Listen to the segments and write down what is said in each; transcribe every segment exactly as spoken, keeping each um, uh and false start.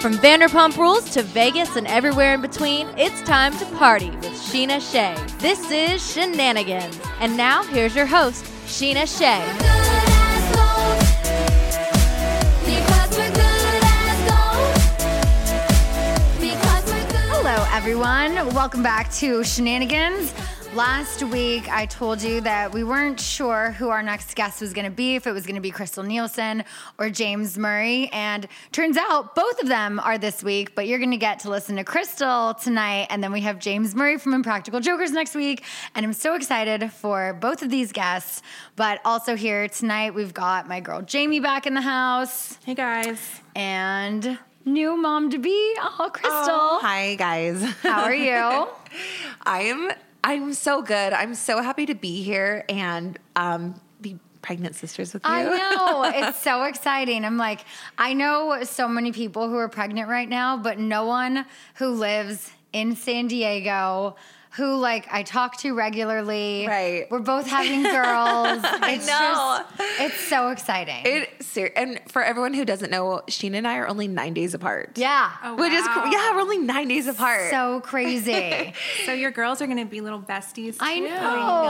From Vanderpump Rules to Vegas and everywhere in between, it's time to party with Scheana Shay. This is Shenanigans. And now, here's your host, Scheana Shay. Hello, everyone. Welcome back to Shenanigans. Last week, I told you that we weren't sure who our next guest was going to be, if it was going to be Crystal Nielsen or James Murray, and turns out both of them are this week, but you're going to get to listen to Crystal tonight, and then we have James Murray from Impractical Jokers next week, and I'm so excited for both of these guests, but also here tonight, we've got my girl Jamie back in the house. Hey, guys. And new mom-to-be, oh, Crystal. Oh, hi, guys. How are you? I am... I'm so good. I'm so happy to be here and um, be pregnant sisters with you. I know. It's so exciting. I'm like, I know so many people who are pregnant right now, but no one who lives in San Diego who, like, I talk to regularly. Right. We're both having girls. I it's know. Just, it's so exciting. It ser- And for everyone who doesn't know, Scheana and I are only nine days apart. Yeah. Oh, Which wow. is, yeah, we're only nine days apart. So crazy. So your girls are going to be little besties, too. I know. I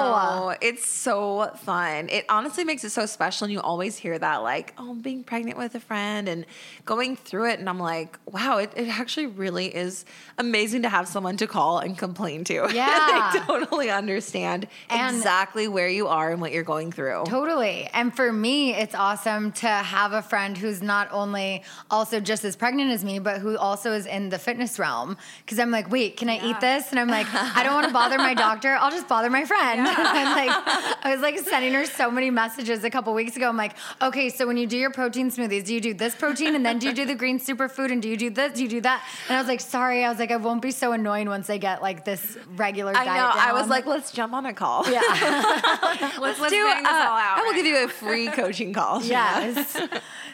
know. It's so fun. It honestly makes it so special, and you always hear that, like, oh, I'm being pregnant with a friend and going through it, and I'm like, wow, it, it actually really is amazing to have someone to call and complain to. Yeah. I totally understand and exactly where you are and what you're going through. Totally. And for me, it's awesome to have a friend who's not only also just as pregnant as me, but who also is in the fitness realm. Because I'm like, wait, can I yeah. eat this? And I'm like, I don't want to bother my doctor. I'll just bother my friend. Yeah. I'm like, I was like sending her so many messages a couple weeks ago. I'm like, okay, so when you do your protein smoothies, do you do this protein? And then do you do the green superfood? And do you do this? Do you do that? And I was like, sorry. I was like, I won't be so annoying once I get like this regular diet. I know. Down. I was like, let's jump on a call. Yeah. let's let's, let's do uh, this all out. I will right give now. you a free coaching call. Yes.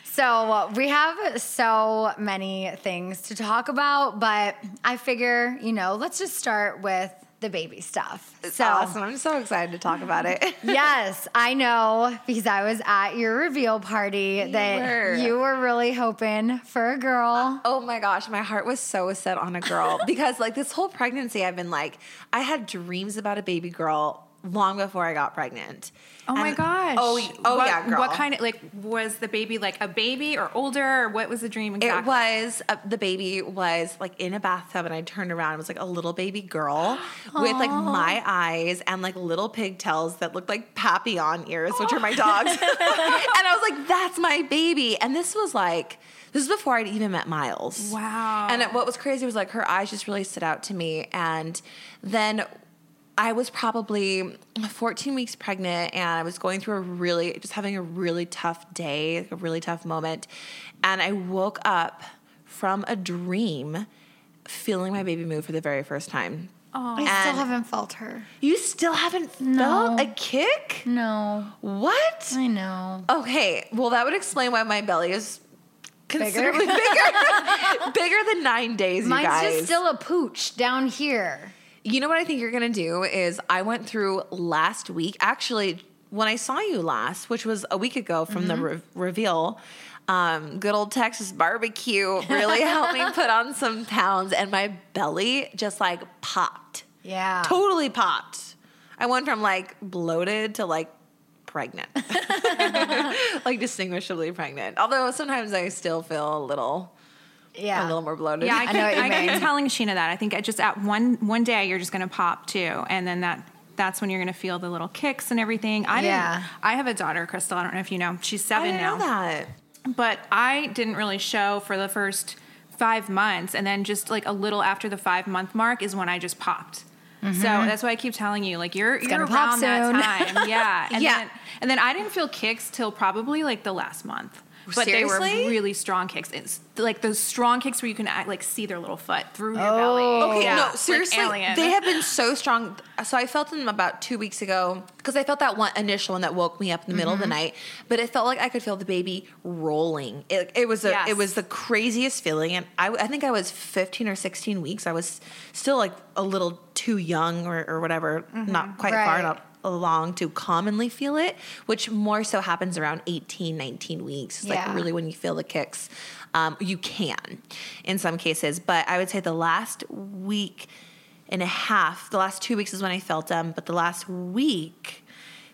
So we have so many things to talk about, but I figure, you know, let's just start with the baby stuff. It's so awesome. I'm so excited to talk about it. Yes, I know, because I was at your reveal party you that were. you were really hoping for a girl. Oh my gosh, my heart was so set on a girl because like this whole pregnancy I've been like, I had dreams about a baby girl long before I got pregnant. Oh and my gosh. Oh, oh what, yeah, girl. What kind of, like, was the baby like a baby or older? Or what was the dream exactly? It was, uh, the baby was like in a bathtub and I turned around and it was like a little baby girl with like my eyes and like little pigtails that looked like Papillon ears, which are my dog's. And I was like, that's my baby. And this was like, this is before I'd even met Miles. Wow. And it, what was crazy was like her eyes just really stood out to me. And then I was probably fourteen weeks pregnant and I was going through a really, just having a really tough day, a really tough moment. And I woke up from a dream feeling my baby move for the very first time. Oh, I and still haven't felt her. You still haven't no. felt a kick? No. What? I know. Okay. Well, that would explain why my belly is considerably bigger. Bigger, bigger than nine days, Mine's you guys. Mine's just still a pooch down here. You know what I think you're going to do is I went through last week, actually, when I saw you last, which was a week ago from mm-hmm. the re- reveal, um, good old Texas barbecue really helped me put on some pounds, and my belly just like popped. Yeah. Totally popped. I went from like bloated to like pregnant. Like distinguishably pregnant. Although sometimes I still feel a little yeah. a little more bloated. Yeah, I keep, I know what you I mean. keep telling Scheana that. I think I just at one one day you're just going to pop too, and then that that's when you're going to feel the little kicks and everything. I yeah. didn't I have a daughter, Crystal. I don't know if you know. She's seven I didn't now. Know that. But I didn't really show for the first five months, and then just like a little after the five month mark is when I just popped. Mm-hmm. So that's why I keep telling you, like, you're, you're around pop soon. That time. Yeah. And, yeah. Then, and then I didn't feel kicks till probably like the last month. But Seriously? They were really strong kicks. It's like those strong kicks where you can like see their little foot through your oh. belly. Okay, yeah. no, seriously, like they have been so strong. So I felt them about two weeks ago because I felt that one initial one that woke me up in the middle mm-hmm. of the night. But it felt like I could feel the baby rolling. It, it was a, yes. it was the craziest feeling, and I, I think I was fifteen or sixteen weeks. I was still like a little too young or, or whatever, mm-hmm. not quite right. far enough. Along to commonly feel it, which more so happens around eighteen, nineteen weeks. It's yeah. like really when you feel the kicks. Um, you can in some cases, but I would say the last week and a half, the last two weeks is when I felt them, but the last week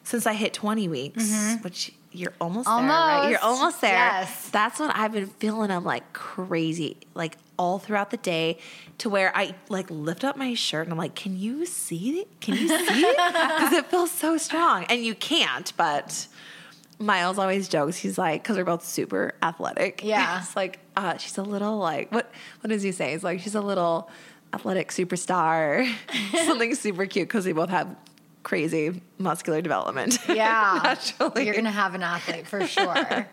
since I hit twenty weeks, mm-hmm. which you're almost, almost there, right? You're almost there. Yes. That's when I've been feeling them like crazy, like all throughout the day, to where I like lift up my shirt and I'm like, can you see it? Can you see it? Because it feels so strong. And you can't, but Miles always jokes. He's like, because we're both super athletic. Yeah. It's like, uh, she's a little like, what, what does he say? He's like, she's a little athletic superstar. Something super cute because we both have crazy muscular development. Yeah. You're going to have an athlete for sure.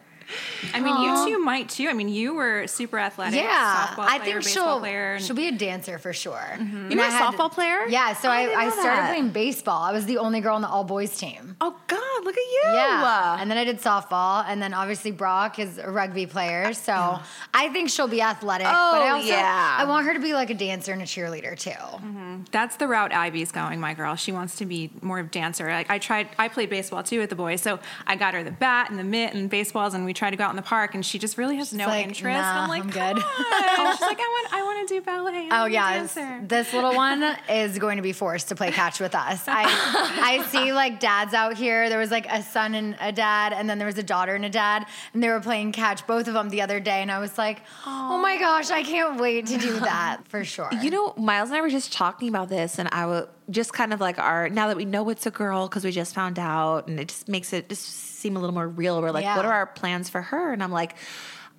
I mean, Aww. You two might too. I mean, you were super athletic. Yeah, softball I player, think she'll player, and she'll be a dancer for sure. Mm-hmm. You were a softball player? Yeah, so I, I, I started that. playing baseball. I was the only girl on the all boys team. Oh God, look at you! Yeah, and then I did softball, and then obviously Brock is a rugby player, so yeah. I think she'll be athletic. Oh but I also, yeah, I want her to be like a dancer and a cheerleader too. Mm-hmm. That's the route Ivy's going, my girl. She wants to be more of a dancer. Like I tried, I played baseball too with the boys, so I got her the bat and the mitt and baseballs, and we tried to go out in the park, and she just really has she's no like, interest. Nah, I'm like, I'm good. She's like, I want, I want to do ballet. I'm oh yeah, this, this little one is going to be forced to play catch with us. I, I see like dads out here. There was like a son and a dad, and then there was a daughter and a dad, and they were playing catch, both of them the other day, and I was like, oh my gosh, I can't wait to do that for sure. You know, Miles and I were just talking about this, and I was just kind of like our now that we know it's a girl because we just found out, and it just makes it just seem a little more real. We're like, yeah. what are our plans for her? And I'm like,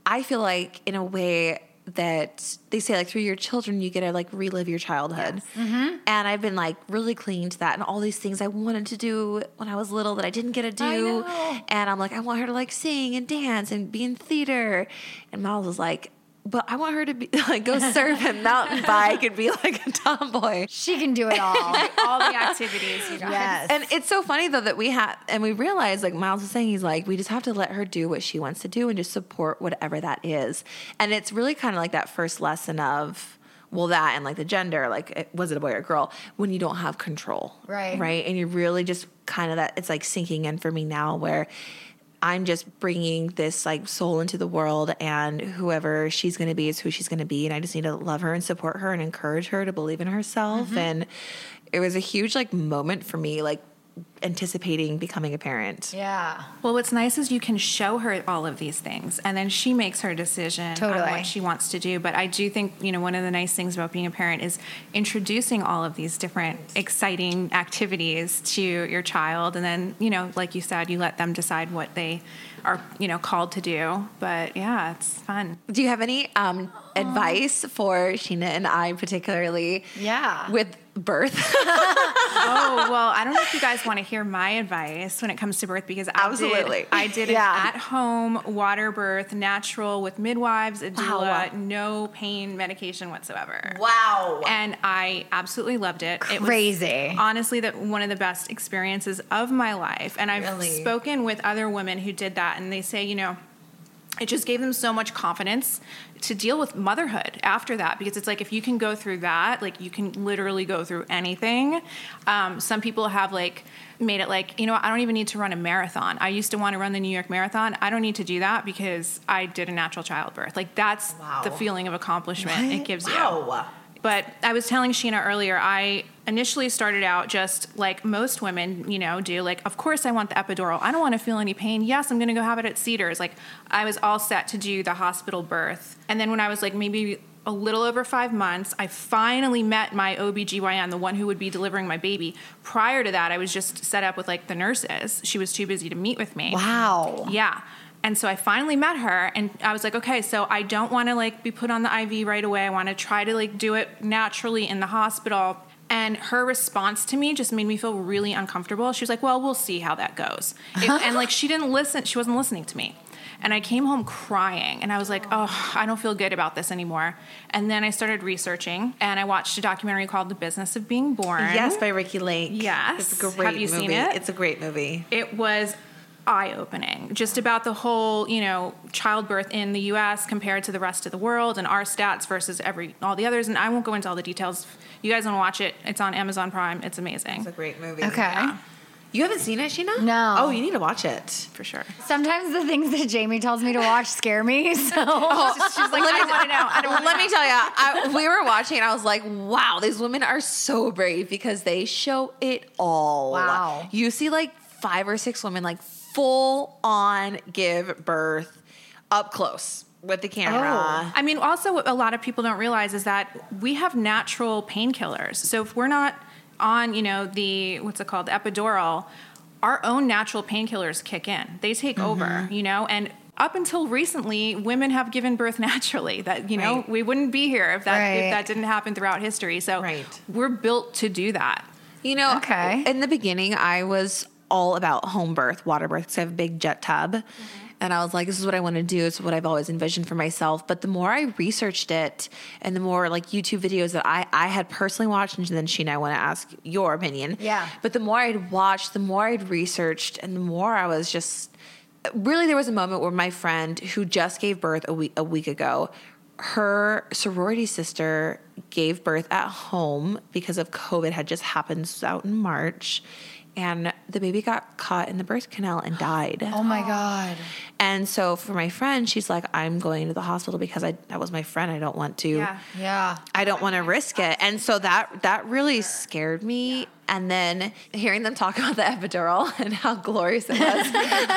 I feel like in a way that they say like through your children, you get to like relive your childhood. Yes. Mm-hmm. And I've been like really clinging to that and all these things I wanted to do when I was little that I didn't get to do. And I'm like, I want her to like sing and dance and be in theater. And Miles was like, but I want her to be like go surf and mountain bike and be like a tomboy. She can do it all. All the activities, you guys. Yes. And it's so funny though that we have and we realize like Miles was saying, he's like, we just have to let her do what she wants to do and just support whatever that is. And it's really kind of like that first lesson of well, that and like the gender, like it, was it a boy or a girl? When you don't have control, right? Right, and you really just kind of that. It's like sinking in for me now where. I'm just bringing this like soul into the world, and whoever she's going to be is who she's going to be. And I just need to love her and support her and encourage her to believe in herself. Mm-hmm. And it was a huge like moment for me, like anticipating becoming a parent. Yeah. Well, what's nice is you can show her all of these things, and then she makes her decision totally. On what she wants to do. But I do think, you know, one of the nice things about being a parent is introducing all of these different exciting activities to your child. And then, you know, like you said, you let them decide what they are, you know, called to do. But yeah, it's fun. Do you have any um, advice for Scheana and I particularly? Yeah. With birth? Oh, well, I don't know if you guys want to hear my advice when it comes to birth because I Absolutely. Did, I did an yeah. at-home water birth, natural with midwives, a doula, wow. no pain medication whatsoever. Wow. And I absolutely loved it. Crazy. It was honestly the, one of the best experiences of my life. And I've really? Spoken with other women who did that, and they say, you know, it just gave them so much confidence to deal with motherhood after that, because it's like, if you can go through that, like, you can literally go through anything. Um, some people have like made it like, you know, I don't even need to run a marathon. I used to want to run the New York Marathon. I don't need to do that because I did a natural childbirth. Like, that's wow. the feeling of accomplishment right? it gives wow. you. But I was telling Scheana earlier, I initially started out just like most women, you know, do, like, of course I want the epidural. I don't want to feel any pain. Yes, I'm going to go have it at Cedars. Like, I was all set to do the hospital birth. And then when I was like maybe a little over five months, I finally met my O B G Y N, the one who would be delivering my baby. Prior to that, I was just set up with like the nurses. She was too busy to meet with me. Wow. Yeah. And so I finally met her, and I was like, okay, so I don't want to like be put on the I V right away. I want to try to like do it naturally in the hospital. And her response to me just made me feel really uncomfortable. She was like, well, we'll see how that goes. It, and like, she didn't listen. She wasn't listening to me. And I came home crying, and I was like, oh, I don't feel good about this anymore. And then I started researching, and I watched a documentary called The Business of Being Born. Yes, by Ricky Lake. Yes. It's a great Have you movie. seen it? It's a great movie. It was eye-opening, just about the whole, you know, childbirth in the U S compared to the rest of the world, and our stats versus every all the others. And I won't go into all the details. You guys want to watch it. It's on Amazon Prime. It's amazing. It's a great movie. Okay. Yeah. You haven't seen it, Scheana? No. Oh, you need to watch it. For sure. Sometimes the things that Jamie tells me to watch scare me, so... oh, she's, she's like, I don't want to know. I don't want to Let know. me tell you, I, we were watching, and I was like, wow, these women are so brave because they show it all. Wow. You see, like, five or six women, like, full-on give birth up close with the camera. Oh. I mean, also, what a lot of people don't realize is that we have natural painkillers. So if we're not... on, you know, the, what's it called, the epidural, our own natural painkillers kick in. They take mm-hmm. over, you know, and up until recently, women have given birth naturally. That, you know, right. we wouldn't be here if that right. if that didn't happen throughout history. So right. we're built to do that. You know, okay. in the beginning, I was all about home birth, water birth, because I have a big jet tub. Mm-hmm. And I was like, this is what I want to do. It's what I've always envisioned for myself. But the more I researched it, and the more like YouTube videos that I, I had personally watched, and then Scheana, I want to ask your opinion. Yeah. But the more I'd watched, the more I'd researched, and the more I was just, really there was a moment where my friend who just gave birth a week, a week ago, her sorority sister gave birth at home because of COVID had just happened out in March. And the baby got caught in the birth canal and died. Oh, my God. And so for my friend, she's like, I'm going to the hospital because I that was my friend. I don't want to. Yeah. yeah. I don't want to risk it. And so that that really scared me. Yeah. And then hearing them talk about the epidural and how glorious it was. I'm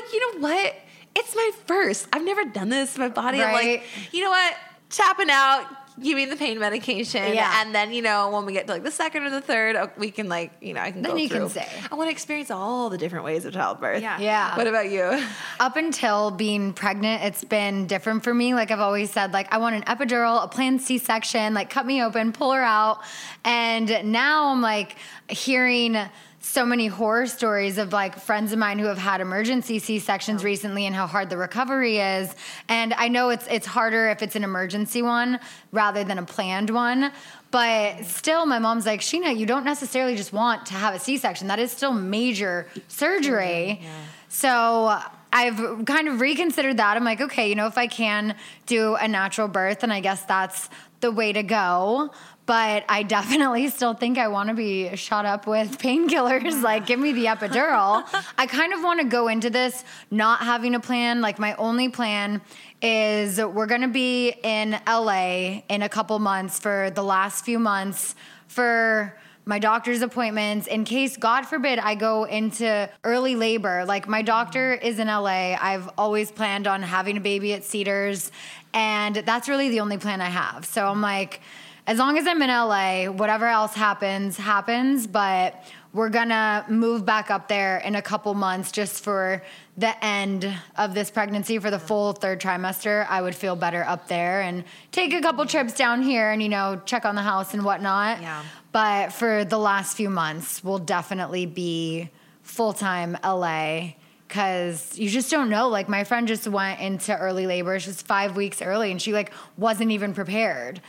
like, you know what? It's my first. I've never done this to my body. Right. I'm like, you know what? Tapping out. Give me the pain medication. Yeah. And then, you know, when we get to like the second or the third, we can like, you know, I can then go through. Then you can say. I want to experience all the different ways of childbirth. Yeah. yeah. What about you? Up until being pregnant, it's been different for me. Like I've always said, like I want an epidural, a planned C-section, like cut me open, pull her out. And now I'm like hearing so many horror stories of like friends of mine who have had emergency C-sections oh. recently and how hard the recovery is. And I know it's it's harder if it's an emergency one rather than a planned one. But still, my mom's like, Scheana, you don't necessarily just want to have a C-section. That is still major surgery. Yeah. So I've kind of reconsidered that. I'm like, okay, you know, if I can do a natural birth, then I guess that's the way to go. But I definitely still think I want to be shot up with painkillers. Like, give me the epidural. I kind of want to go into this not having a plan. Like, my only plan is we're going to be in L A in a couple months for the last few months for my doctor's appointments in case, God forbid, I go into early labor. Like, my doctor is in L A. I've always planned on having a baby at Cedars. And that's really the only plan I have. So I'm like, as long as I'm in L A, whatever else happens, happens. But we're going to move back up there in a couple months just for the end of this pregnancy, for the full third trimester. I would feel better up there and take a couple trips down here and, you know, check on the house and whatnot. Yeah. But for the last few months, we'll definitely be full-time L A, because you just don't know. Like, my friend just went into early labor. She was five weeks early, and she, like, wasn't even prepared.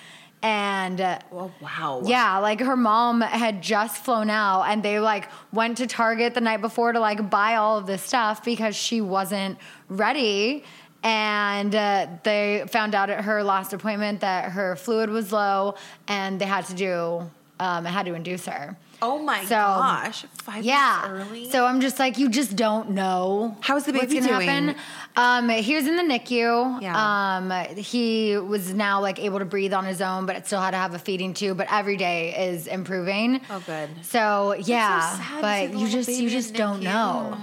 And uh, oh, wow. Yeah, like her mom had just flown out and they like went to Target the night before to like buy all of this stuff because she wasn't ready. And uh, they found out at her last appointment that her fluid was low and they had to do, um, had to induce her. Oh my so, gosh. Five yeah. months early? So I'm just like, you just don't know. How's the baby what's gonna doing? Um, he was in the N I C U. Yeah. Um, he was now like able to breathe on his own, but it still had to have a feeding tube. But every day is improving. Oh, good. So yeah, so but you just, you just don't know.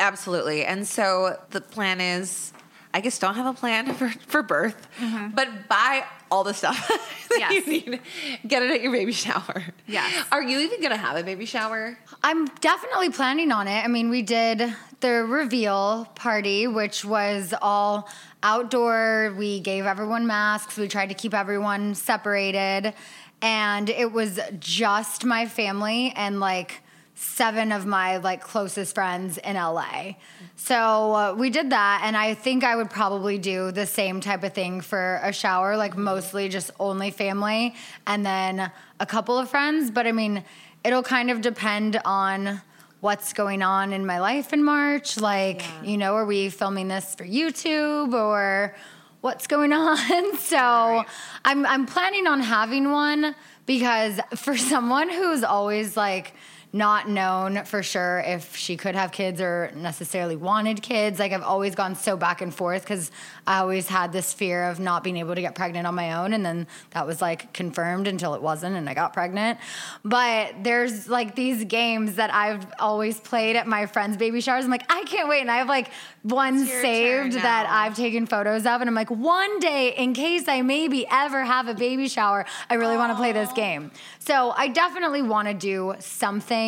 Absolutely. And so the plan is, I guess, don't have a plan for, for birth, mm-hmm. but buy all the stuff that yes. you need. Get it at your baby shower. Yes. Are you even going to have a baby shower? I'm definitely planning on it. I mean, we did the reveal party, which was all outdoor. We gave everyone masks. We tried to keep everyone separated. And it was just my family and, like, seven of my like closest friends in L A. So uh, we did that. And I think I would probably do the same type of thing for a shower, like mostly just only family and then a couple of friends. But I mean, it'll kind of depend on what's going on in my life in March. Like, yeah. you know, are we filming this for YouTube or what's going on? So right. I'm, I'm planning on having one because for someone who's always like, not known for sure if she could have kids or necessarily wanted kids. Like, I've always gone so back and forth because I always had this fear of not being able to get pregnant on my own. And then that was, like, confirmed until it wasn't, and I got pregnant. But there's, like, these games that I've always played at my friends' baby showers. I'm like, I can't wait. And I have, like, one saved that I've taken photos of. And I'm like, one day, in case I maybe ever have a baby shower, I really want to play this game. So I definitely want to do something.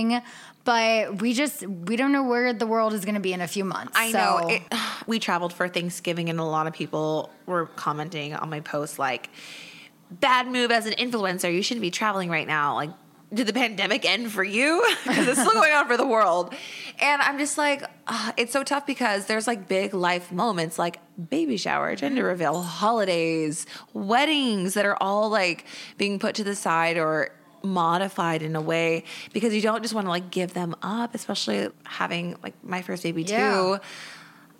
But we just, we don't know where the world is going to be in a few months. I so. know. It, we traveled for Thanksgiving and a lot of people were commenting on my post like, bad move as an influencer. You shouldn't be traveling right now. Like, did the pandemic end for you? Because it's still going on for the world. And I'm just like, uh, it's so tough because there's like big life moments like baby shower, gender reveal, holidays, weddings that are all like being put to the side or modified in a way because you don't just want to like give them up, especially having like my first baby yeah. too.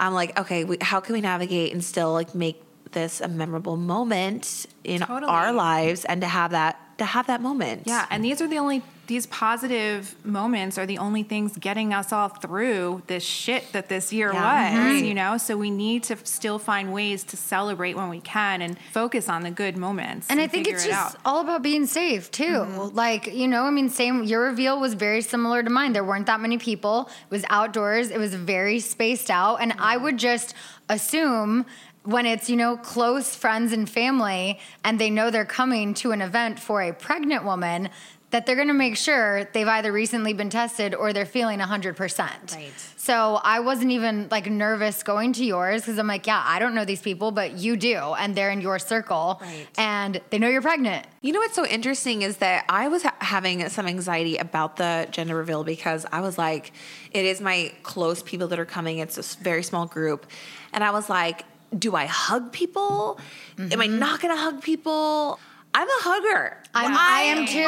I'm like, okay, we, how can we navigate and still like make this a memorable moment in totally. Our lives and to have that, to have that moment. Yeah. And these are the only, these positive moments are the only things getting us all through this shit that this year yeah. was, mm-hmm. you know? So we need to still find ways to celebrate when we can and focus on the good moments. And, and I think it's it just out. all about being safe too. Mm-hmm. Like, you know, I mean, same, your reveal was very similar to mine. There weren't that many people. It was outdoors. It was very spaced out. And mm-hmm. I would just assume when it's, you know, close friends and family and they know they're coming to an event for a pregnant woman, that they're going to make sure they've either recently been tested or they're feeling one hundred percent. Right. So I wasn't even, like, nervous going to yours because I'm like, yeah, I don't know these people, but you do, and they're in your circle, right. and they know you're pregnant. You know what's so interesting is that I was ha- having some anxiety about the gender reveal because I was like, it is my close people that are coming. It's a very small group. And I was like, do I hug people? Mm-hmm. Am I not going to hug people? I'm a hugger. I'm, I, I am too.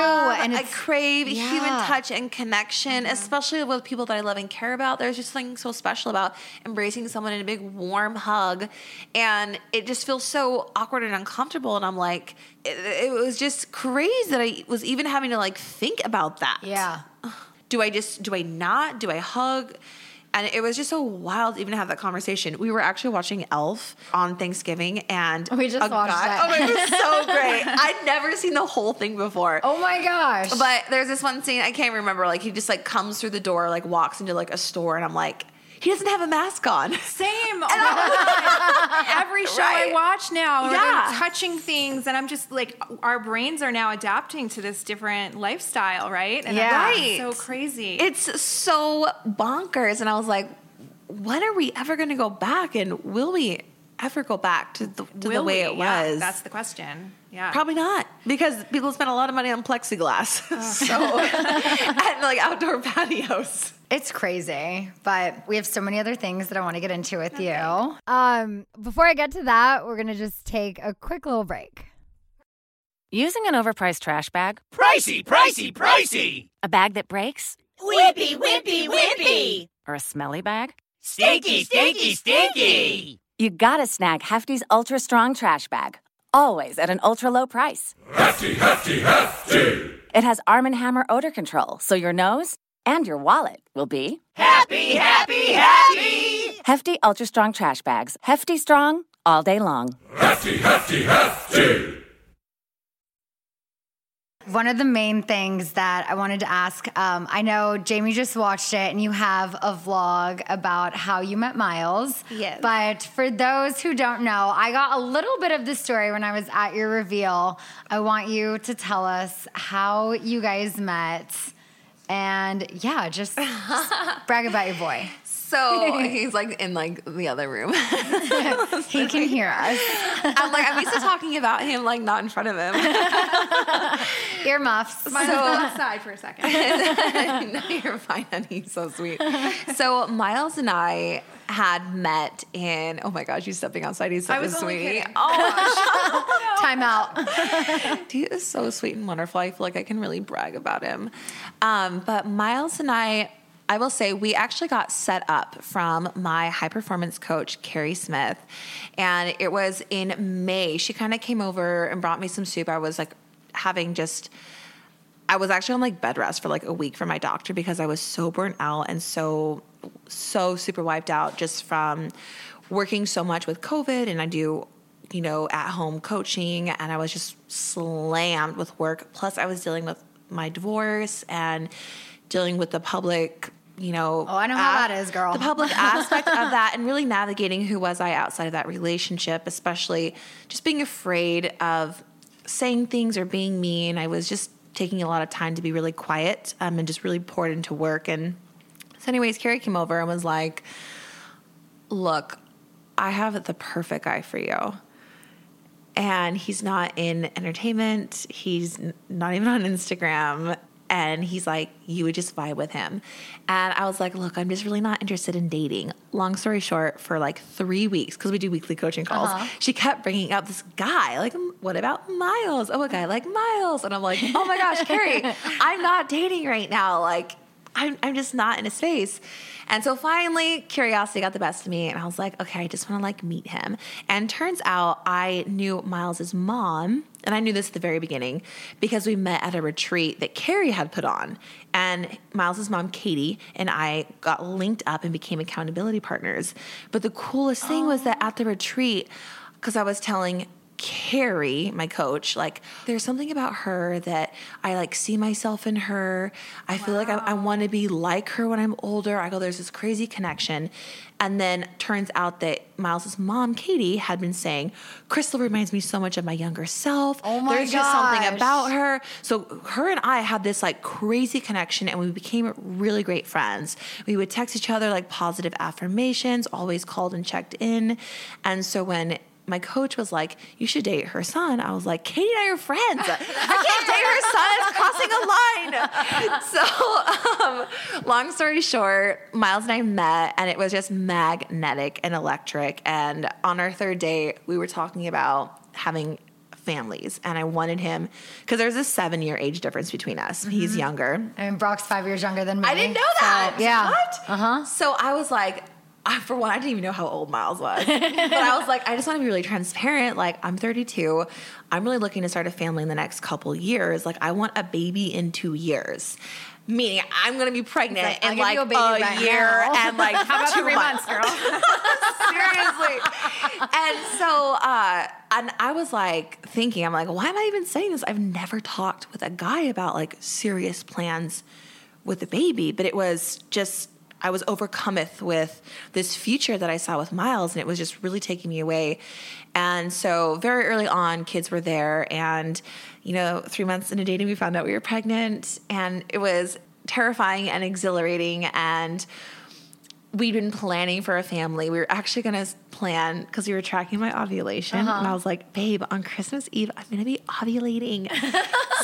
And I crave yeah. human touch and connection, mm-hmm. especially with people that I love and care about. There's just something so special about embracing someone in a big warm hug. And it just feels so awkward and uncomfortable. And I'm like, it, it was just crazy that I was even having to like think about that. Yeah. Do I just, do I not? Do I hug? And it was just so wild to even have that conversation. We were actually watching Elf on Thanksgiving, and we just watched that. Oh, it was so great! I'd never seen the whole thing before. Oh my gosh! But there's this one scene I can't remember. Like he just like comes through the door, like walks into like a store, and I'm like, he doesn't have a mask on. Same. Oh like, every show right. I watch now, yeah. they're touching things, and I'm just like, our brains are now adapting to this different lifestyle, right? And yeah. Right. It's so crazy. It's so bonkers. And I was like, when are we ever going to go back? And will we ever go back to the, to the way we? it yeah, was? That's the question. Yeah. Probably not, because people spend a lot of money on plexiglass. Oh. So, and like outdoor patios. It's crazy, but we have so many other things that I want to get into with okay. you. Um, before I get to that, we're going to just take a quick little break. Using an overpriced trash bag? Pricey, pricey, pricey! A bag that breaks? Whippy, whippy, whippy! Or a smelly bag? Stinky, stinky, stinky! You gotta snag Hefty's Ultra Strong Trash Bag. Always at an ultra-low price. Hefty, hefty, hefty! It has Arm and Hammer odor control, so your nose and your wallet will be... happy, happy, happy! Hefty Ultra Strong Trash Bags. Hefty strong all day long. Hefty, hefty, hefty! One of the main things that I wanted to ask, um, I know Jamie just watched it and you have a vlog about how you met Miles. Yes. But for those who don't know, I got a little bit of the story when I was at your reveal. I want you to tell us how you guys met and yeah, just, just brag about your boy. So he's like in like the other room. He can hear us. I'm like, I'm used to talking about him like not in front of him. Earmuffs. So outside for a second. No, you're fine, honey. So sweet. So Miles and I had met in, oh my gosh, he's stepping outside. He's so sweet. Oh, no. Time out. He is so sweet and wonderful. I feel like I can really brag about him. Um, but Miles and I, I will say we actually got set up from my high-performance coach, Carrie Smith, and it was in May. She kind of came over and brought me some soup. I was, like, having just – I was actually on, like, bed rest for, like, a week from my doctor because I was so burnt out and so, so super wiped out just from working so much with COVID, and I do – you know, at-home coaching, and I was just slammed with work. Plus, I was dealing with my divorce and dealing with the public, you know. Oh, I know how a- that is, girl. The public aspect of that, and really navigating who was I outside of that relationship, especially just being afraid of saying things or being mean. I was just taking a lot of time to be really quiet um, and just really poured into work. And so anyways, Carrie came over and was like, look, I have the perfect guy for you. And he's not in entertainment. He's n- not even on Instagram. And he's like, you would just vibe with him. And I was like, look, I'm just really not interested in dating. Long story short, for like three weeks, because we do weekly coaching calls, uh-huh. she kept bringing up this guy. Like, what about Miles? Oh, a guy like Miles. And I'm like, oh my gosh, Carrie, I'm not dating right now. Like, I'm, I'm just not in a space. And so finally, curiosity got the best of me. And I was like, okay, I just want to like meet him. And turns out I knew Miles's mom. And I knew this at the very beginning because we met at a retreat that Carrie had put on. And Miles's mom, Katie, and I got linked up and became accountability partners. But the coolest thing oh. was that at the retreat, because I was telling Carrie, my coach, like there's something about her that I like see myself in her. I wow. feel like I, I want to be like her when I'm older. I go, there's this crazy connection. And then turns out that Miles's mom, Katie, had been saying, Crystal reminds me so much of my younger self. Oh my There's gosh. Just something about her. So her and I had this like crazy connection and we became really great friends. We would text each other like positive affirmations, always called and checked in. And so when my coach was like, you should date her son. I was like, Katie and I are friends. I can't date her son. It's crossing a line. So um, long story short, Miles and I met, and it was just magnetic and electric. And on our third date, we were talking about having families, and I wanted him because there's a seven year age difference between us. Mm-hmm. He's younger. I mean, Brock's five years younger than me. I didn't know that. So, yeah. What? Uh-huh. So I was like, for one, I didn't even know how old Miles was. But I was like, I just want to be really transparent. Like, I'm thirty-two. I'm really looking to start a family in the next couple years. Like, I want a baby in two years. Meaning, I'm going to be pregnant in like a, a right year now. And like how about two three months, months girl? Seriously. And so, uh, and I was like thinking, I'm like, why am I even saying this? I've never talked with a guy about like serious plans with a baby, but it was just... I was overcometh with this future that I saw with Miles, and it was just really taking me away. And so very early on, kids were there, and, you know, three months into dating, we found out we were pregnant, and it was terrifying and exhilarating, and we'd been planning for a family. We were actually going to plan because we were tracking my ovulation. Uh-huh. And I was like, babe, on Christmas Eve, I'm going to be ovulating.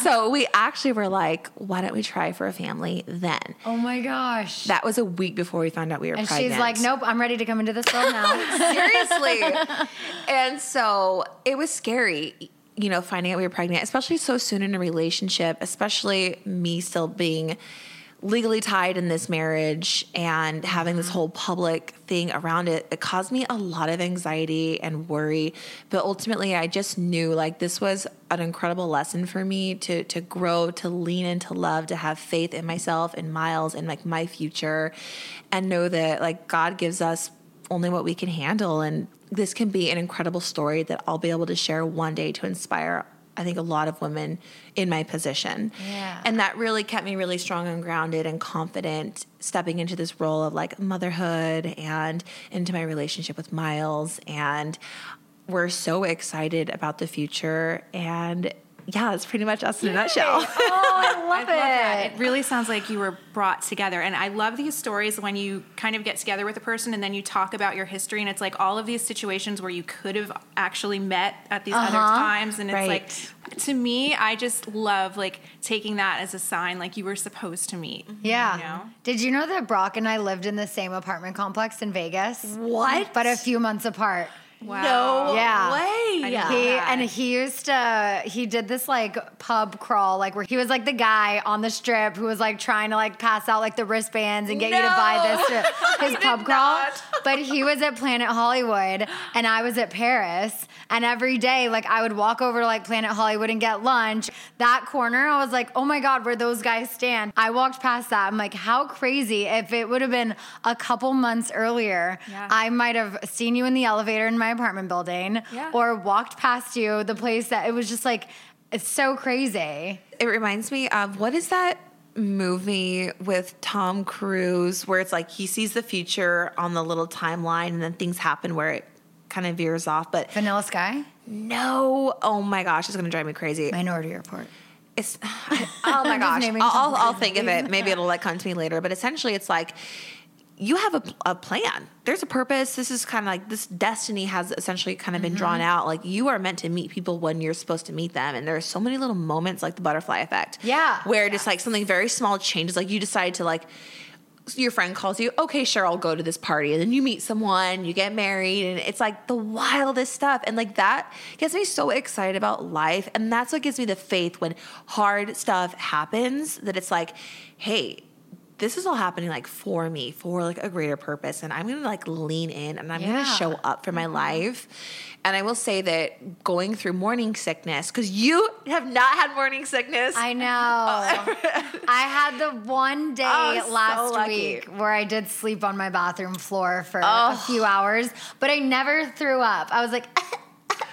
So we actually were like, why don't we try for a family then? Oh my gosh. That was a week before we found out we were and pregnant. And she's like, nope, I'm ready to come into this world now. Seriously. And so it was scary. you know, finding out we were pregnant, especially so soon in a relationship, especially me still being legally tied in this marriage and having this whole public thing around it, it caused me a lot of anxiety and worry. But ultimately, I just knew like this was an incredible lesson for me to to grow, to lean into love, to have faith in myself and Miles and like my future, and know that like God gives us only what we can handle. And this can be an incredible story that I'll be able to share one day to inspire I think a lot of women in my position. Yeah. And that really kept me really strong and grounded and confident stepping into this role of like motherhood and into my relationship with Miles. And we're so excited about the future. And yeah, that's pretty much us in Yay. a nutshell. Oh, I love it. I love it. It really sounds like you were brought together. And I love these stories when you kind of get together with a person and then you talk about your history. And it's like all of these situations where you could have actually met at these uh-huh. other times. And it's right. like, to me, I just love like taking that as a sign, like you were supposed to meet. Yeah. You know? Did you know that Brock and I lived in the same apartment complex in Vegas? What? But a few months apart. Wow. No yeah. way. Yeah. He, and he used to, he did this like pub crawl, like where he was like the guy on the strip who was like trying to like pass out like the wristbands and get no. you to buy this to his pub crawl. Not. But he was at Planet Hollywood and I was at Paris. And every day, like I would walk over to like Planet Hollywood and get lunch. That corner, I was like, oh my God, where those guys stand. I walked past that. I'm like, how crazy. If it would have been a couple months earlier, yeah. I might have seen you in the elevator in my apartment building yeah. or walked past you, the place that it was just like, it's so crazy. It reminds me of, what is that movie with Tom Cruise where it's like he sees the future on the little timeline and then things happen where it kind of veers off, but Vanilla Sky? No. Oh my gosh, it's going to drive me crazy. Minority Report. It's, I, oh my gosh. I'll, I'll, I'll think of it. Maybe it'll like come to me later, but essentially it's like, you have a, a plan. There's a purpose. This is kind of like this destiny has essentially kind of been mm-hmm. drawn out. Like you are meant to meet people when you're supposed to meet them. And there are so many little moments like the butterfly effect. Yeah. Where yeah. just like something very small changes. Like you decide to like, your friend calls you, okay, sure, I'll go to this party. And then you meet someone, you get married, and it's like the wildest stuff. And like that gets me so excited about life. And that's what gives me the faith when hard stuff happens, that it's like, hey, this is all happening like for me, for like a greater purpose. And I'm going to like lean in and I'm yeah. going to show up for my life. And I will say that going through morning sickness, because you have not had morning sickness. I know. Oh. I had the one day oh, last so week where I did sleep on my bathroom floor for oh. a few hours, but I never threw up. I was like,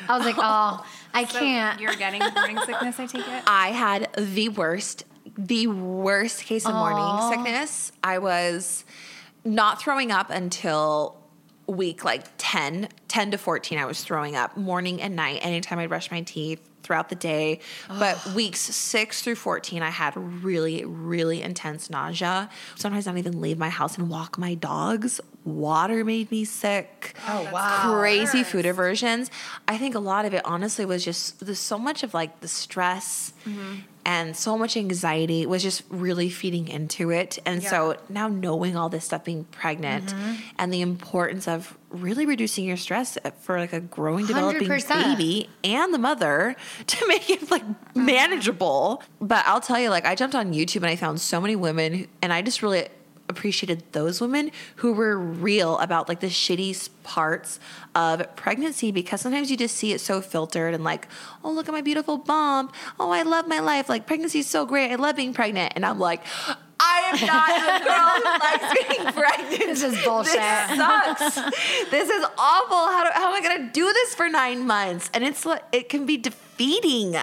I was like, oh, I so can't. You're getting morning sickness, I take it? I had the worst The worst case of morning Aww. sickness. I was not throwing up until week like ten, ten to fourteen. I was throwing up morning and night, anytime I brushed my teeth throughout the day. Ugh. But weeks six through fourteen, I had really, really intense nausea. Sometimes I don't even leave my house and walk my dogs. Water made me sick. Oh, wow. Crazy food aversions. I think a lot of it honestly was just, there's so much of like the stress mm-hmm. and so much anxiety was just really feeding into it. And yeah. so now knowing all this stuff, being pregnant mm-hmm. and the importance of really reducing your stress for like a growing, developing one hundred percent baby and the mother to make it like mm-hmm. manageable. But I'll tell you, like I jumped on YouTube and I found so many women who, and I just really appreciated those women who were real about like the shitty parts of pregnancy, because sometimes you just see it so filtered and like, oh, look at my beautiful bump. Oh, I love my life. Like pregnancy is so great. I love being pregnant. And I'm like, I am not the girl who likes being pregnant. This is bullshit. This sucks. This is awful. How, do, how am I going to do this for nine months? And it's it can be defeating.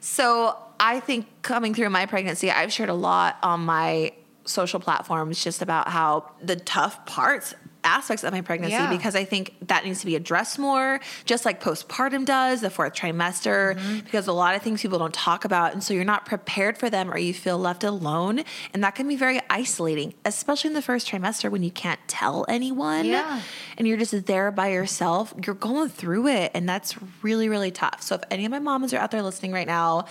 So I think coming through my pregnancy, I've shared a lot on my social platforms just about how the tough parts aspects of my pregnancy, yeah. because I think that needs to be addressed more, just like postpartum does, the fourth trimester, mm-hmm. because a lot of things people don't talk about. And so you're not prepared for them or you feel left alone. And that can be very isolating, especially in the first trimester when you can't tell anyone yeah. and you're just there by yourself, you're going through it. And that's really, really tough. So if any of my moms are out there listening right now,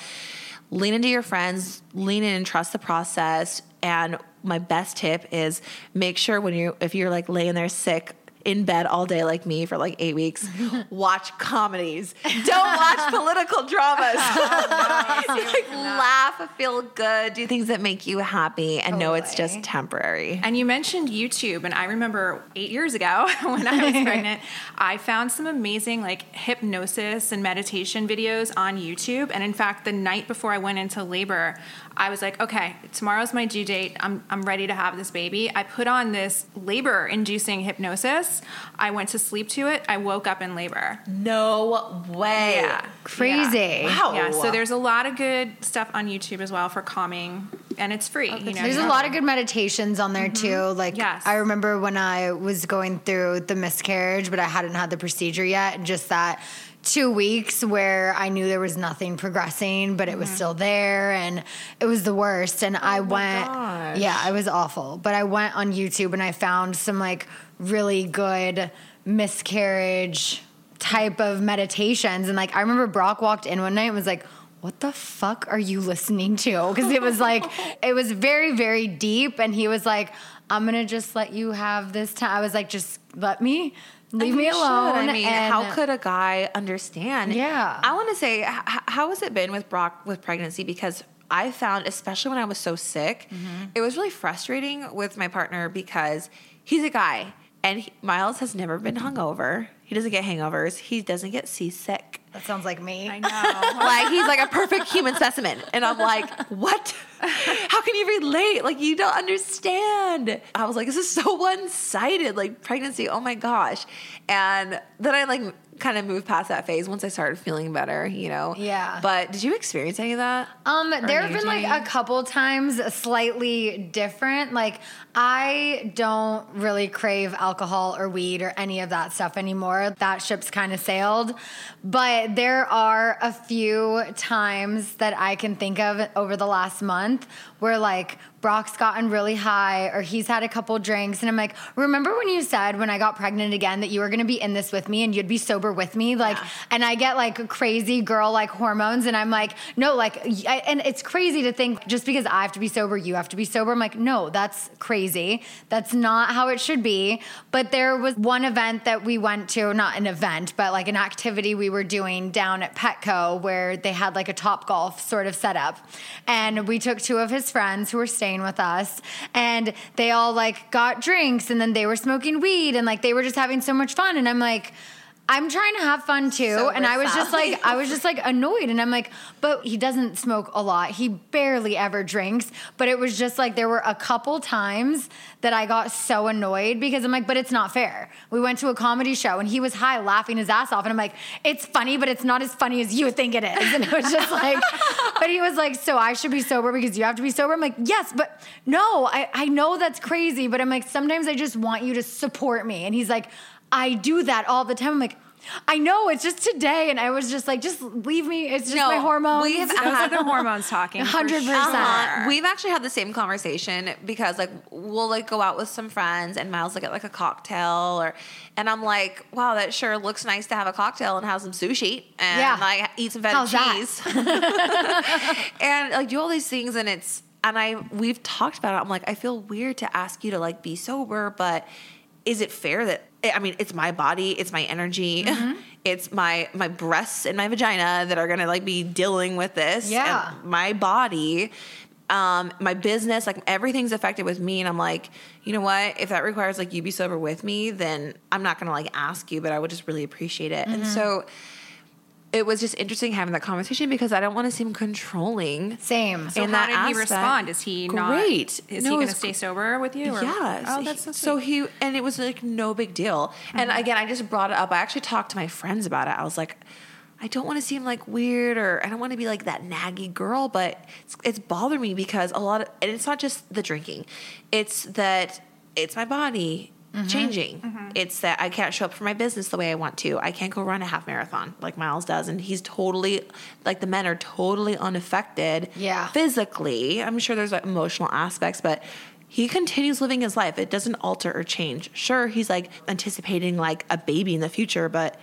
lean into your friends, lean in and trust the process. And my best tip is make sure when you, if you're like laying there sick, in bed all day like me for like eight weeks, watch comedies. Don't watch political dramas. Oh, no, like laugh, feel good, do things that make you happy, and totally. Know it's just temporary. And you mentioned YouTube, and I remember eight years ago when I was pregnant, I found some amazing like hypnosis and meditation videos on YouTube. And in fact, the night before I went into labor, I was like, okay, tomorrow's my due date. I'm I'm ready to have this baby. I put on this labor-inducing hypnosis. I went to sleep to it. I woke up in labor. No way. Yeah. Crazy. Yeah. Wow. Yeah, so there's a lot of good stuff on YouTube as well for calming, and it's free. Oh, you know, there's you a lot of good meditations on there, mm-hmm. too. Like, yes. I remember when I was going through the miscarriage, but I hadn't had the procedure yet, and just that two weeks where I knew there was nothing progressing, but it was mm-hmm. still there, and it was the worst. And oh I went, gosh. yeah, it was awful. But I went on YouTube and I found some like really good miscarriage type of meditations. And like, I remember Brock walked in one night and was like, what the fuck are you listening to? Because it was like, it was very, very deep. And he was like, I'm going to just let you have this time. I was like, just let me. Leave I mean, me alone. I mean, and how could a guy understand? Yeah. I want to say, h- how has it been with Brock with pregnancy? Because I found, especially when I was so sick, mm-hmm. it was really frustrating with my partner because he's a guy, and he, Miles has never been hungover. He doesn't get hangovers. He doesn't get seasick. That sounds like me. I know. Like, he's like a perfect human specimen. And I'm like, what? How can you relate? Like, you don't understand. I was like, this is so one-sided. Like, pregnancy, oh, my gosh. And then I, like, kind of moved past that phase once I started feeling better, you know? Yeah. But did you experience any of that? Um, there have been, like, a couple times slightly different. Like, I don't really crave alcohol or weed or any of that stuff anymore. That ship's kind of sailed. But there are a few times that I can think of over the last month where, like, Brock's gotten really high or he's had a couple drinks. And I'm like, remember when you said when I got pregnant again that you were going to be in this with me and you'd be sober with me? Like, yeah. And I get like crazy girl like hormones. And I'm like, no, like, I, and it's crazy to think just because I have to be sober, you have to be sober. I'm like, no, that's crazy. That's not how it should be. But there was one event that we went to, not an event, but like an activity we were doing down at Petco where they had like a Topgolf sort of setup. And we took two of his friends who were staying with us, and they all like got drinks, and then they were smoking weed, and like they were just having so much fun. And I'm like, I'm trying to have fun too. So and I was out. just like, I was just like annoyed. And I'm like, but he doesn't smoke a lot. He barely ever drinks. But it was just like, there were a couple times that I got so annoyed because I'm like, but it's not fair. We went to a comedy show and he was high laughing his ass off. And I'm like, it's funny, but it's not as funny as you think it is. And it was just like, but he was like, so I should be sober because you have to be sober. I'm like, yes, but no, I, I know that's crazy. But I'm like, sometimes I just want you to support me. And he's like, I do that all the time. I'm like, I know, it's just today. And I was just like, just leave me. It's just no, my hormones. We have had the hormones talking. one hundred percent. Sure. Uh-huh. We've actually had the same conversation because like we'll like go out with some friends and Miles will get like a cocktail or, and I'm like, wow, that sure looks nice to have a cocktail and have some sushi and yeah. I eat some feta cheese. And like do all these things and it's, and I, we've talked about it. I'm like, I feel weird to ask you to like be sober, but is it fair that, I mean, it's my body, it's my energy, mm-hmm. it's my, my breasts and my vagina that are going to like be dealing with this. Yeah. And my body, um, my business, like everything's affected with me. And I'm like, you know what, if that requires like you be sober with me, then I'm not going to like ask you, but I would just really appreciate it. Mm-hmm. And so it was just interesting having that conversation because I don't want to seem controlling. Same. So in how that did aspect. He respond? Is he not? Great. Is no, he going to stay sober with you? Or? Yes. Oh, that's so sweet. So he, and it was like no big deal. Mm-hmm. And again, I just brought it up. I actually talked to my friends about it. I was like, I don't want to seem like weird or I don't want to be like that naggy girl, but it's, it's bothered me because a lot of, and it's not just the drinking. It's that it's my body. Mm-hmm. Changing. Mm-hmm. It's that I can't show up for my business the way I want to. I can't go run a half marathon like Miles does. And he's totally, like the men are totally unaffected yeah. physically. I'm sure there's like emotional aspects, but he continues living his life. It doesn't alter or change. Sure, he's like anticipating like a baby in the future, but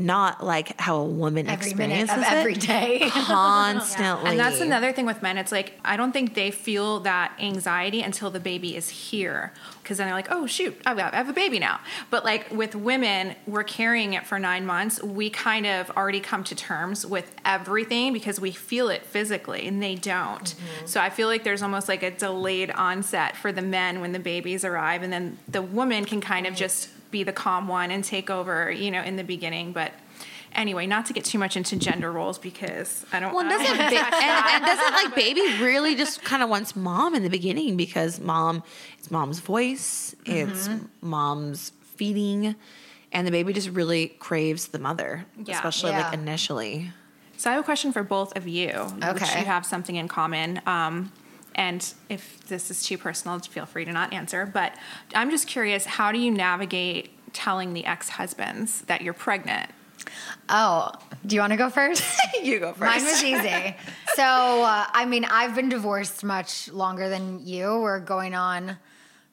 not like how a woman every experiences minute of it every day constantly. Yeah. And that's another thing with men. It's like, I don't think they feel that anxiety until the baby is here. Because then they're like, oh, shoot, I've got, I have a baby now. But like with women, we're carrying it for nine months. We kind of already come to terms with everything because we feel it physically and they don't. Mm-hmm. So I feel like there's almost like a delayed onset for the men when the babies arrive. And then the woman can kind of just be the calm one and take over, you know, in the beginning. But anyway, not to get too much into gender roles because I don't. Well, I doesn't don't ba- and, and doesn't like baby really just kind of wants mom in the beginning because mom, it's mom's voice, mm-hmm. it's mom's feeding, and the baby just really craves the mother, yeah. especially yeah. like initially. So I have a question for both of you. Okay, which you have something in common. Um, And if this is too personal, feel free to not answer. But I'm just curious, how do you navigate telling the ex-husbands that you're pregnant? Oh, do you want to go first? You go first. Mine was easy. So, uh, I mean, I've been divorced much longer than you. We're going on...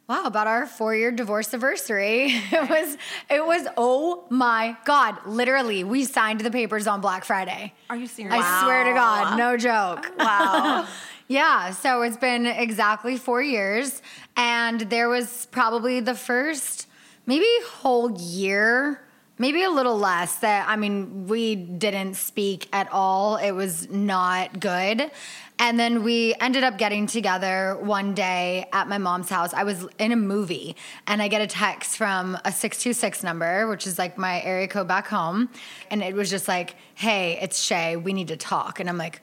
Wow, about our four-year divorce anniversary. It was, it was, oh my God. Literally, we signed the papers on Black Friday. Are you serious? I wow. swear to God, no joke. Wow. Yeah, so it's been exactly four years. And there was probably the first maybe whole year, maybe a little less that, I mean, we didn't speak at all. It was not good. And then we ended up getting together one day at my mom's house. I was in a movie, and I get a text from a six two six number, which is like my area code back home. And it was just like, hey, it's Shay. We need to talk. And I'm like,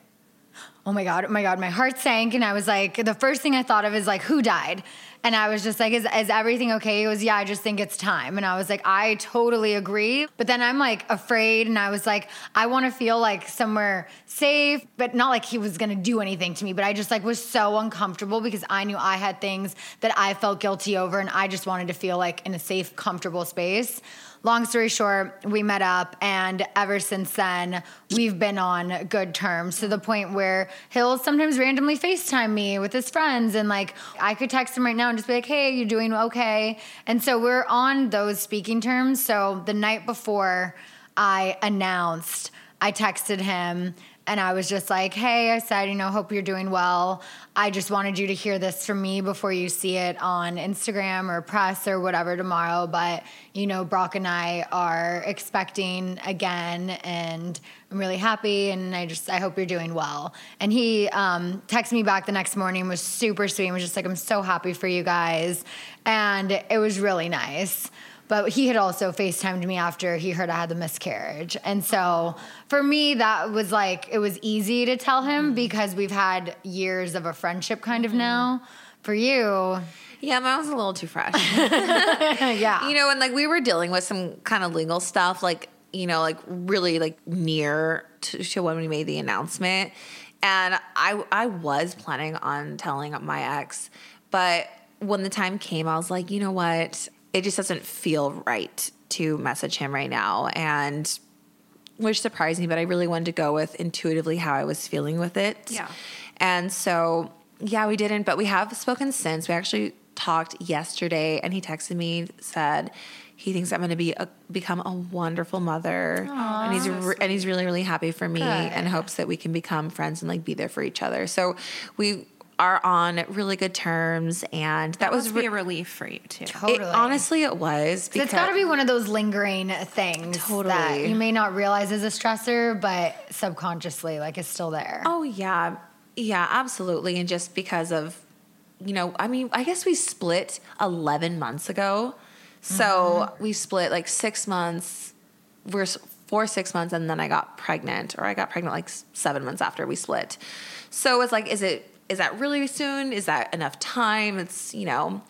oh, my God. Oh, my God. My heart sank. And I was like, the first thing I thought of is like, who died? And I was just like, is, is everything okay? It was, yeah, I just think it's time. And I was like, I totally agree. But then I'm like afraid. And I was like, I want to feel like somewhere safe, but not like he was going to do anything to me. But I just like was so uncomfortable because I knew I had things that I felt guilty over. And I just wanted to feel like in a safe, comfortable space. Long story short, we met up, and ever since then, we've been on good terms to the point where he'll sometimes randomly FaceTime me with his friends, and like I could text him right now and just be like, hey, you doing okay? And so we're on those speaking terms. So the night before I announced, I texted him, and I was just like, hey, I said, you know, hope you're doing well. I just wanted you to hear this from me before you see it on Instagram or press or whatever tomorrow. But, you know, Brock and I are expecting again, and I'm really happy, and I just, I hope you're doing well. And he um, texted me back the next morning, was super sweet, and was just like, I'm so happy for you guys. And it was really nice. But he had also FaceTimed me after he heard I had the miscarriage. And so for me, that was like, it was easy to tell him because we've had years of a friendship kind of mm-hmm. now. For you. Yeah, mine was a little too fresh. Yeah. You know, and like we were dealing with some kind of legal stuff, like, you know, like really like near to, to when we made the announcement. And I, I was planning on telling my ex, but when the time came, I was like, you know what? It just doesn't feel right to message him right now, and which surprised me, but I really wanted to go with intuitively how I was feeling with it. Yeah. And so, yeah, we didn't, but we have spoken since. We actually talked yesterday, and he texted me, said he thinks I'm going to be a, become a wonderful mother. Aww, and he's re- and he's really, really happy for me good. And hopes that we can become friends and like be there for each other. So we are on really good terms, and that, that was must be re- a relief for you too. Totally. It, honestly, it was. Because it's got to be one of those lingering things totally. That you may not realize is a stressor, but subconsciously, like, is still there. Oh yeah, yeah, absolutely. And just because of, you know, I mean, I guess we split eleven months ago, so mm-hmm. we split like six months. We're four six months, and then I got pregnant, or I got pregnant like seven months after we split. So it's like, is it? Is that really soon? Is that enough time? It's, you know,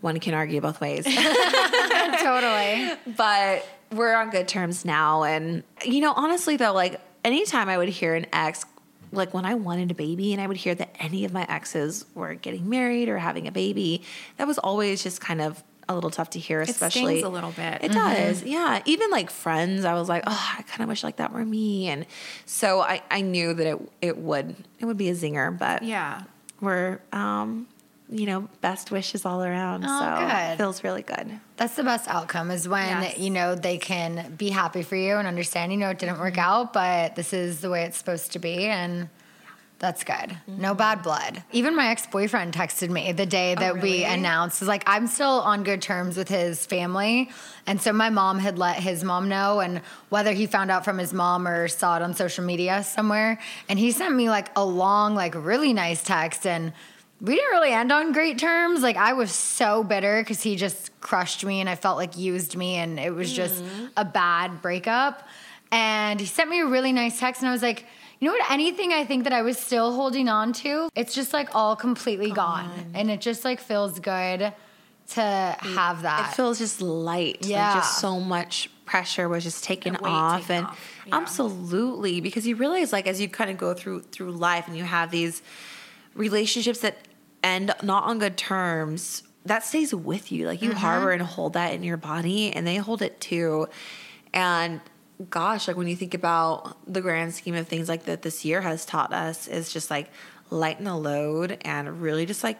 one can argue both ways. Totally. But we're on good terms now. And, you know, honestly, though, like anytime I would hear an ex, like when I wanted a baby and I would hear that any of my exes were getting married or having a baby, that was always just kind of a little tough to hear, especially. It stings a little bit. It mm-hmm. does. Yeah. Even like friends, I was like, oh, I kind of wish like that were me. And so I, I knew that it, it would, it would be a zinger, but yeah, we're, um, you know, best wishes all around. Oh, so good. It feels really good. That's the best outcome is when, yes. you know, they can be happy for you and understand, you know, it didn't work out, but this is the way it's supposed to be. And that's good. Mm-hmm. No bad blood. Even my ex-boyfriend texted me the day that oh, really? we announced. It was like, I'm still on good terms with his family. And so my mom had let his mom know, and whether he found out from his mom or saw it on social media somewhere. And he sent me like a long, like really nice text, and we didn't really end on great terms. Like, I was so bitter because he just crushed me and I felt like used me, and it was mm-hmm. just a bad breakup. And he sent me a really nice text, and I was like, you know what, anything I think that I was still holding on to, it's just like all completely gone. gone. And it just like feels good to have that. It feels just light. Yeah. Like just so much pressure was just taken off. Taken and off. Yeah. Absolutely. Because you realize, like, as you kind of go through through life and you have these relationships that end not on good terms, that stays with you. Like, you mm-hmm. harbor and hold that in your body, and they hold it too. And gosh, like, when you think about the grand scheme of things, like, that this year has taught us is just like lighten the load and really just like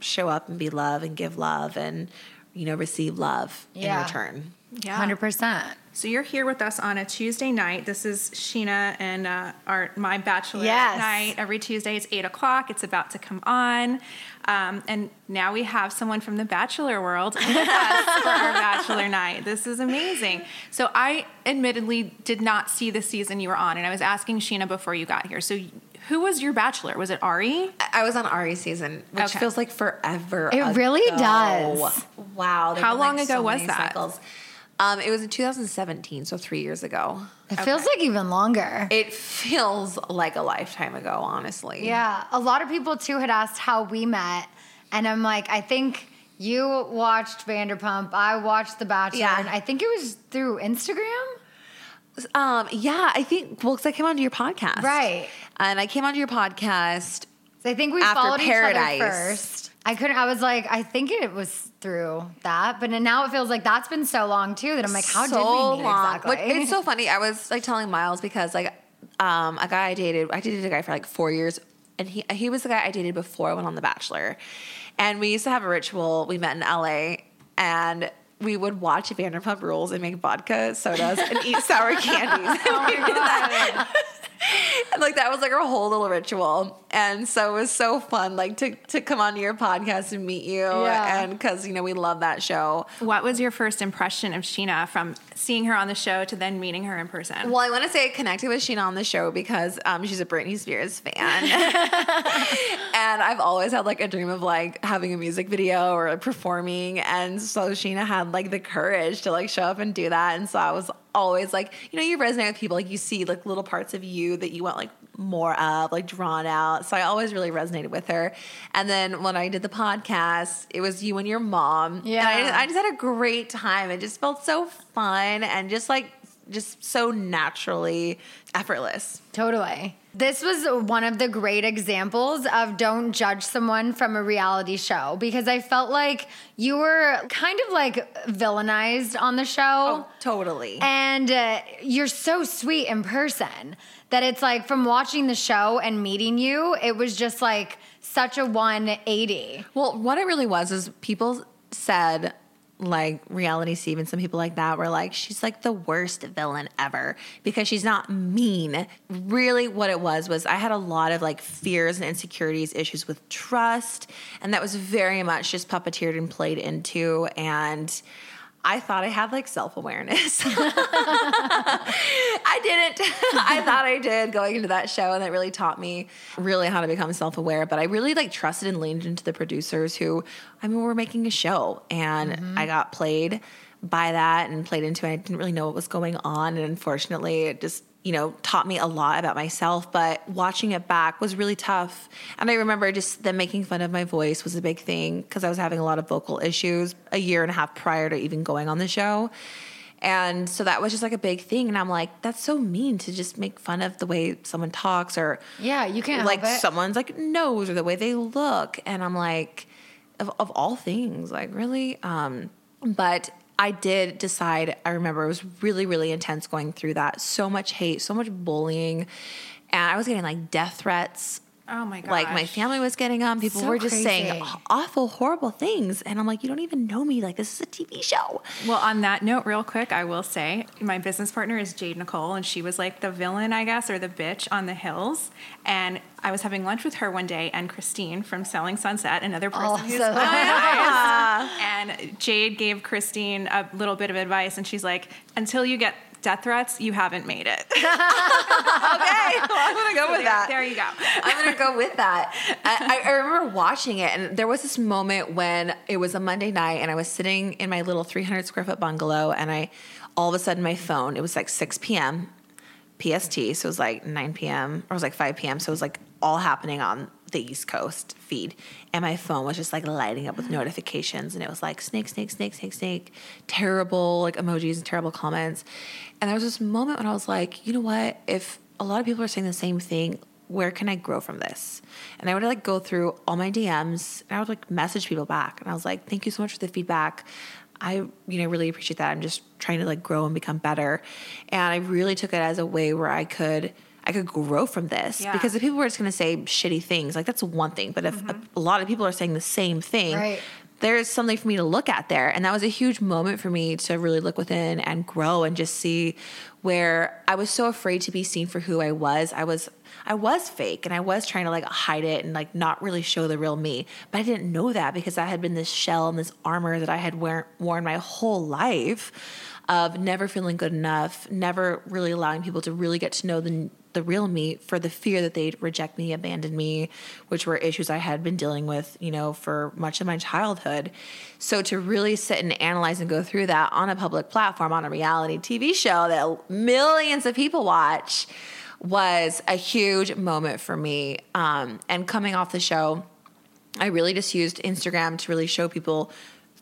show up and be love and give love and, you know, receive love yeah. in return. Yeah. one hundred percent. So you're here with us on a Tuesday night. This is Scheana and uh, our my Bachelorette yes. night. Every Tuesday it's eight o'clock. It's about to come on. Um, and now we have someone from the Bachelor world with us for our Bachelor night. This is amazing. So I admittedly did not see the season you were on, and I was asking Scheana before you got here. So who was your Bachelor? Was it Ari? I was on Ari's season, which okay. feels like forever It ago. really does. Wow. How long like ago so was that? Cycles. Um, it was in two thousand seventeen, so three years ago. It okay. feels like even longer. It feels like a lifetime ago, honestly. Yeah. A lot of people, too, had asked how we met. And I'm like, I think you watched Vanderpump. I watched The Bachelor. Yeah. And I think it was through Instagram. Um, yeah, I think, well, because I came onto your podcast. Right. And I came onto your podcast so I think we after followed Paradise. Each other first. I couldn't, I was like, I think it was through that, but now it feels like that's been so long too that I'm like, how so did we meet long. exactly? But it's so funny. I was like telling Miles because like, um, a guy I dated, I dated a guy for like four years and he, he was the guy I dated before I went on The Bachelor, and we used to have a ritual. We met in L A and we would watch Vanderpump Rules and make vodka sodas and eat sour candies. Oh my God. That. And like that was like our whole little ritual. And so it was so fun, like to, to come onto your podcast and meet you. Yeah. And cause you know, we love that show. What was your first impression of Scheana from seeing her on the show to then meeting her in person? Well, I want to say I connected with Scheana on the show because, um, she's a Britney Spears fan. And I've always had like a dream of like having a music video or performing. And so Scheana had like the courage to like show up and do that. And so I was always like, you know, you resonate with people, like you see like little parts of you that you want like more of, like drawn out. So I always really resonated with her. And then when I did the podcast, it was you and your mom. Yeah. And I just, I just had a great time. It just felt so fun and just like, just so naturally effortless. Totally. This was one of the great examples of don't judge someone from a reality show, because I felt like you were kind of like villainized on the show. Oh, totally. And uh, you're so sweet in person that it's like from watching the show and meeting you, it was just like such a one eighty. Well, what it really was is people said, like reality Steve and some people like that were like, she's like the worst villain ever because she's not mean. Really what it was, was I had a lot of like fears and insecurities, issues with trust. And that was very much just puppeteered and played into. And I thought I had like self-awareness. I didn't. I thought I did going into that show, and that really taught me really how to become self-aware. But I really like trusted and leaned into the producers who, I mean, we're making a show, and mm-hmm. I got played by that and played into it. I didn't really know what was going on, and unfortunately it just, you know, taught me a lot about myself. But watching it back was really tough. And I remember just them making fun of my voice was a big thing because I was having a lot of vocal issues a year and a half prior to even going on the show. And so that was just like a big thing. And I'm like, that's so mean to just make fun of the way someone talks or yeah, you can't like someone's like nose or the way they look. And I'm like, of, of all things, like really? Um, but I did decide, I remember it was really, really intense going through that. So much hate, so much bullying. And I was getting like death threats Oh my gosh. Like, my family was getting on. People so were just crazy. saying awful, horrible things. And I'm like, you don't even know me. Like, this is a T V show. Well, on that note, real quick, I will say my business partner is Jade Nicole, and she was like the villain, I guess, or the bitch on The Hills. And I was having lunch with her one day and Christine from Selling Sunset, another person also. who's nice. And Jade gave Christine a little bit of advice, and she's like, until you get death threats, you haven't made it. Okay. Well, I'm going to go so with there, that. There you go. I'm going to go with that. I, I remember watching it, and there was this moment when it was a Monday night, and I was sitting in my little three hundred square foot bungalow, and I, all of a sudden, my phone, it was like six p.m. P S T, so it was like nine p.m. or it was like five p.m. So it was like all happening on the East Coast feed. And my phone was just like lighting up with notifications. And it was like snake, snake, snake, snake, snake, terrible like emojis and terrible comments. And there was this moment when I was like, you know what? If a lot of people are saying the same thing, where can I grow from this? And I would like go through all my D Ms and I would like message people back. And I was like, thank you so much for the feedback. I, you know, really appreciate that. I'm just trying to like grow and become better. And I really took it as a way where I could, I could grow from this yeah. because if people were just going to say shitty things, like that's one thing. But if mm-hmm. a, a lot of people are saying the same thing, right. there's something for me to look at there. And that was a huge moment for me to really look within and grow and just see where I was so afraid to be seen for who I was. I was, I was fake and I was trying to like hide it and like not really show the real me, but I didn't know that because I had been this shell and this armor that I had wear- worn my whole life of never feeling good enough, never really allowing people to really get to know the the real me for the fear that they'd reject me, abandon me, which were issues I had been dealing with, you know, for much of my childhood. So to really sit and analyze and go through that on a public platform, on a reality T V show that millions of people watch, was a huge moment for me. Um, and coming off the show, I really just used Instagram to really show people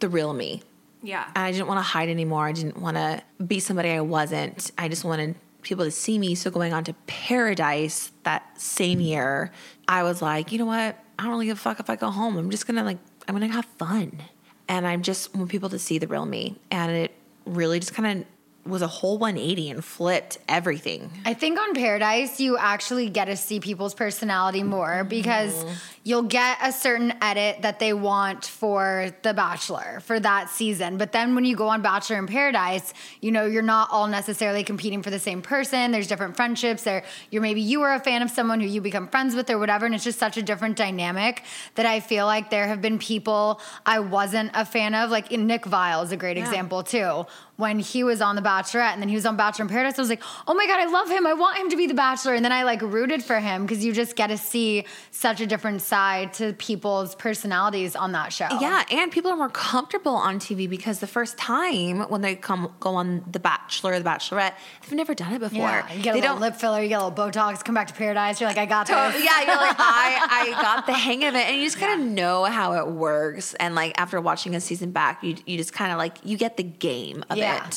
the real me. Yeah. And I didn't want to hide anymore. I didn't want to be somebody I wasn't. I just wanted people to see me. So going on to Paradise that same year, I was like, you know what? I don't really give a fuck if I go home. I'm just going to like, I'm going to have fun. And I just want people to see the real me. And it really just kind of was a whole one eighty and flipped everything. I think on Paradise, you actually get to see people's personality more because mm. you'll get a certain edit that they want for The Bachelor for that season. But then when you go on Bachelor in Paradise, you know, you're not all necessarily competing for the same person. There's different friendships there. You're maybe you were a fan of someone who you become friends with or whatever. And it's just such a different dynamic that I feel like there have been people I wasn't a fan of. Like Nick Viall is a great yeah. example too. When he was on The Bachelorette and then he was on Bachelor in Paradise, I was like, oh my God, I love him. I want him to be the Bachelor. And then I like rooted for him because you just get to see such a different side to people's personalities on that show. Yeah. And people are more comfortable on T V because the first time when they come go on The Bachelor or The Bachelorette, they've never done it before. Yeah, you get a they little don't, lip filler, you get a little Botox, come back to Paradise. You're like, I got this. Totally, yeah. You're like, I, I got the hang of it. And you just kind of yeah. know how it works. And like after watching a season back, you, you just kind of like, you get the game of yeah. it. Yeah.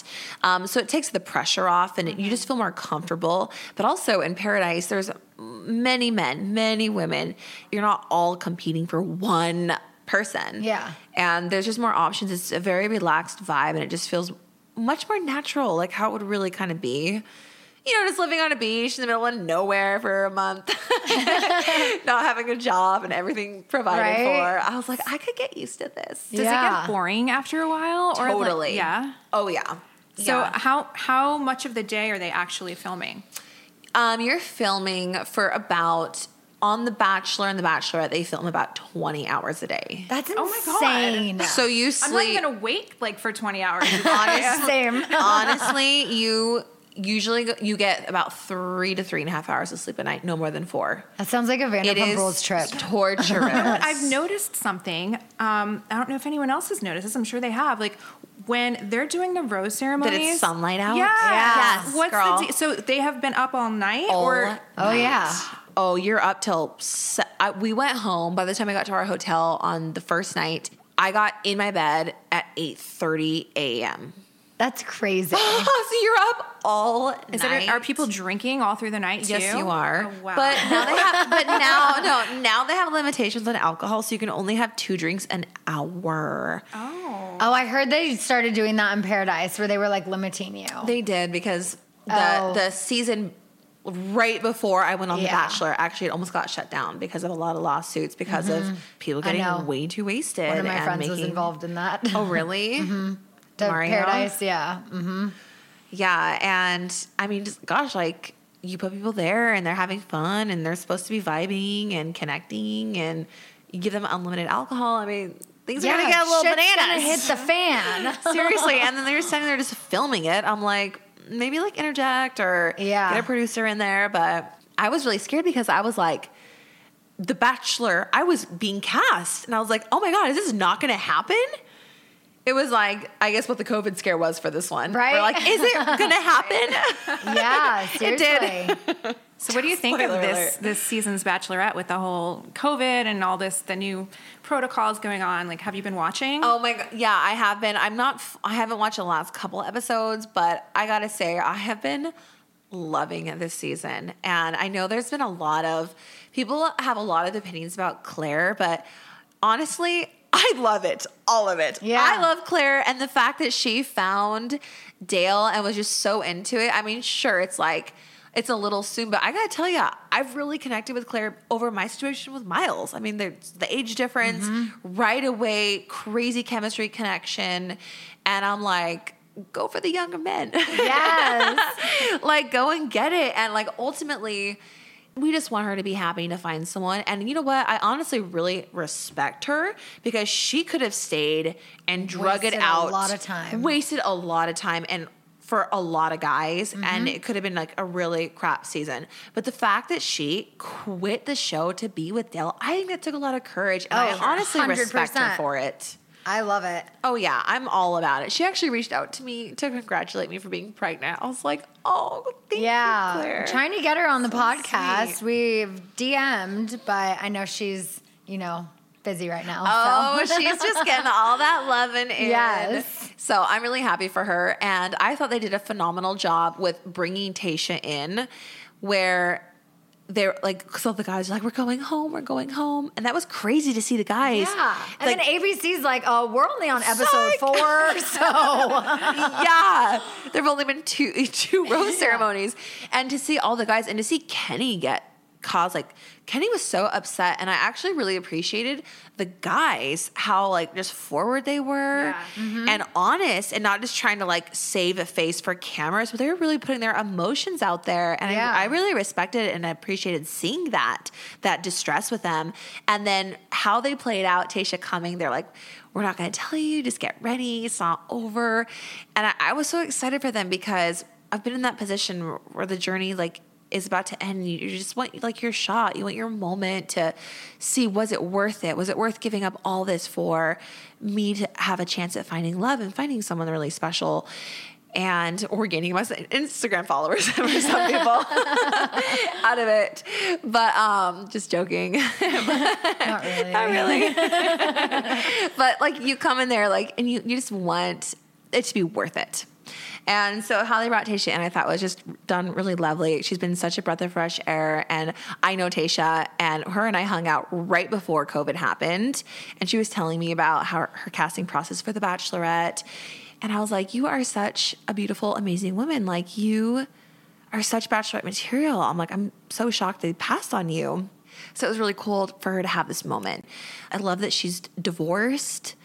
Um, so it takes the pressure off and it, you just feel more comfortable. But also in Paradise, there's many men, many women. You're not all competing for one person. Yeah. And there's just more options. It's a very relaxed vibe and it just feels much more natural, like how it would really kind of be. You know, just living on a beach in the middle of nowhere for a month, not having a job and everything provided right? for. I was like, I could get used to this. Does yeah. it get boring after a while? Or totally. Like, yeah. Oh, yeah. So yeah. how how much of the day are they actually filming? Um, you're filming for about, on The Bachelor and The Bachelorette, they film about twenty hours a day. That's insane. Oh my God. So you sleep. I'm not even awake like for twenty hours. Honestly, same. Honestly, you... Usually you get about three to three and a half hours of sleep a night, no more than four. That sounds like a Vanderpump Rules trip. It is torturous. I've noticed something. Um, I don't know if anyone else has noticed this. I'm sure they have. Like when they're doing the rose ceremonies. That it's sunlight out? Yeah. Yes, yes. What's girl. The de- so they have been up all night? All or night. Oh, yeah. Oh, you're up till... Se- I, we went home. By the time I got to our hotel on the first night, I got in my bed at eight thirty a.m. That's crazy. So you're up all Is night. It, are people drinking all through the night too? Yes, you are. Oh, wow. But now they have. But now, no, now they have limitations on alcohol, so you can only have two drinks an hour. Oh. Oh, I heard they started doing that in Paradise, where they were like limiting you. They did because the oh. the season right before I went on yeah. The Bachelor, actually, it almost got shut down because of a lot of lawsuits because mm-hmm. of people getting way too wasted. One of my and friends making... was involved in that. Oh, really? mm-hmm. Paradise, yeah. Mm-hmm. Yeah, and I mean, just, gosh, like, you put people there and they're having fun and they're supposed to be vibing and connecting and you give them unlimited alcohol. I mean, things yeah, are going to get a little bananas. Gonna hit the fan. Seriously. And then they're standing there just filming it. I'm like, maybe like interject or yeah. get a producer in there. But I was really scared because I was like, The Bachelor, I was being cast. And I was like, oh my God, is this not going to happen? It was like, I guess what the COVID scare was for this one. Right. We're like, is it going to happen? Yeah, seriously. It did. So what do you think Spoiler of this, this season's Bachelorette with the whole COVID and all this, the new protocols going on? Like, have you been watching? Oh my God. Yeah, I have been. I'm not, I haven't watched the last couple episodes, but I got to say, I have been loving this season. And I know there's been a lot of, people have a lot of opinions about Claire, but honestly, I love it. All of it. Yeah. I love Claire and the fact that she found Dale and was just so into it. I mean, sure, it's like, it's a little soon, but I got to tell you, I've really connected with Claire over my situation with Miles. I mean, there's the age difference, mm-hmm. right away, crazy chemistry connection. And I'm like, go for the younger men. Yes. Like, go and get it. And like, ultimately, we just want her to be happy to find someone. And you know what? I honestly really respect her because she could have stayed and drug it out. Wasted a lot of time. Wasted a lot of time and for a lot of guys. Mm-hmm. And it could have been like a really crap season. But the fact that she quit the show to be with Dale, I think that took a lot of courage. And oh, I honestly one hundred percent respect her for it. I love it. Oh, yeah. I'm all about it. She actually reached out to me to congratulate me for being pregnant. I was like, oh, thank yeah. you, Claire. Yeah. Trying to get her on the so podcast. Sweet. We've D M'd, but I know she's, you know, busy right now. Oh, so. She's just getting all that loving in. Yes. So I'm really happy for her. And I thought they did a phenomenal job with bringing Tayshia in where... They're like, so the guys are like, we're going home, we're going home. And that was crazy to see the guys. Yeah. And like, then A B C's like, oh, we're only on episode psych. four. So, yeah. There have only been two two rose ceremonies. Yeah. And to see all the guys and to see Kenny get caused, like, Kenny was so upset. And I actually really appreciated the guys, how, like, just forward they were yeah. mm-hmm. and honest and not just trying to, like, save a face for cameras, but they were really putting their emotions out there. And yeah. I, I really respected and appreciated seeing that, that distress with them. And then how they played out, Tayshia coming, they're like, we're not going to tell you, just get ready, it's not over. And I, I was so excited for them because I've been in that position where the journey, like, is about to end. You just want like your shot. You want your moment to see, was it worth it? Was it worth giving up all this for me to have a chance at finding love and finding someone really special and or gaining my Instagram followers for some people out of it. But, um, just joking. Not really. Not really. But like you come in there like, and you, you just want it to be worth it. And so how they brought Tayshia in, I thought was just done really lovely. She's been such a breath of fresh air. And I know Tayshia, and her and I hung out right before COVID happened. And she was telling me about how her casting process for The Bachelorette. And I was like, you are such a beautiful, amazing woman. Like, you are such Bachelorette material. I'm like, I'm so shocked they passed on you. So it was really cool for her to have this moment. I love that she's divorced.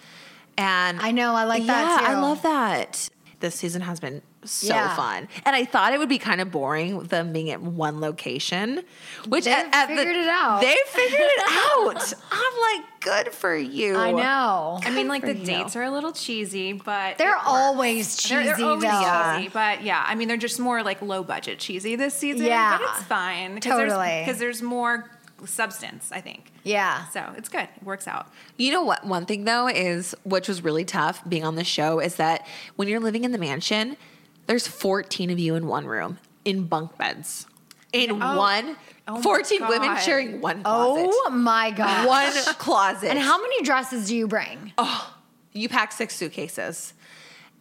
And I know, I like yeah, that too. I love that. This season has been so yeah. fun. And I thought it would be kind of boring, them being at one location. Which They at, at figured the, it out. They figured it out. I'm like, good for you. I know. Good I mean, like, the you. dates are a little cheesy, but... They're always cheesy, They're, they're always though. cheesy, but yeah. I mean, they're just more, like, low-budget cheesy this season. Yeah. But it's fine. Cause totally. Because there's, there's more... substance, I think. Yeah. So it's good. It works out. You know what? One thing though is, which was really tough being on the show, is that when you're living in the mansion, there's fourteen of you in one room in bunk beds. In oh, one, oh fourteen women sharing one closet. Oh my God. One closet. And how many dresses do you bring? Oh, you pack six suitcases.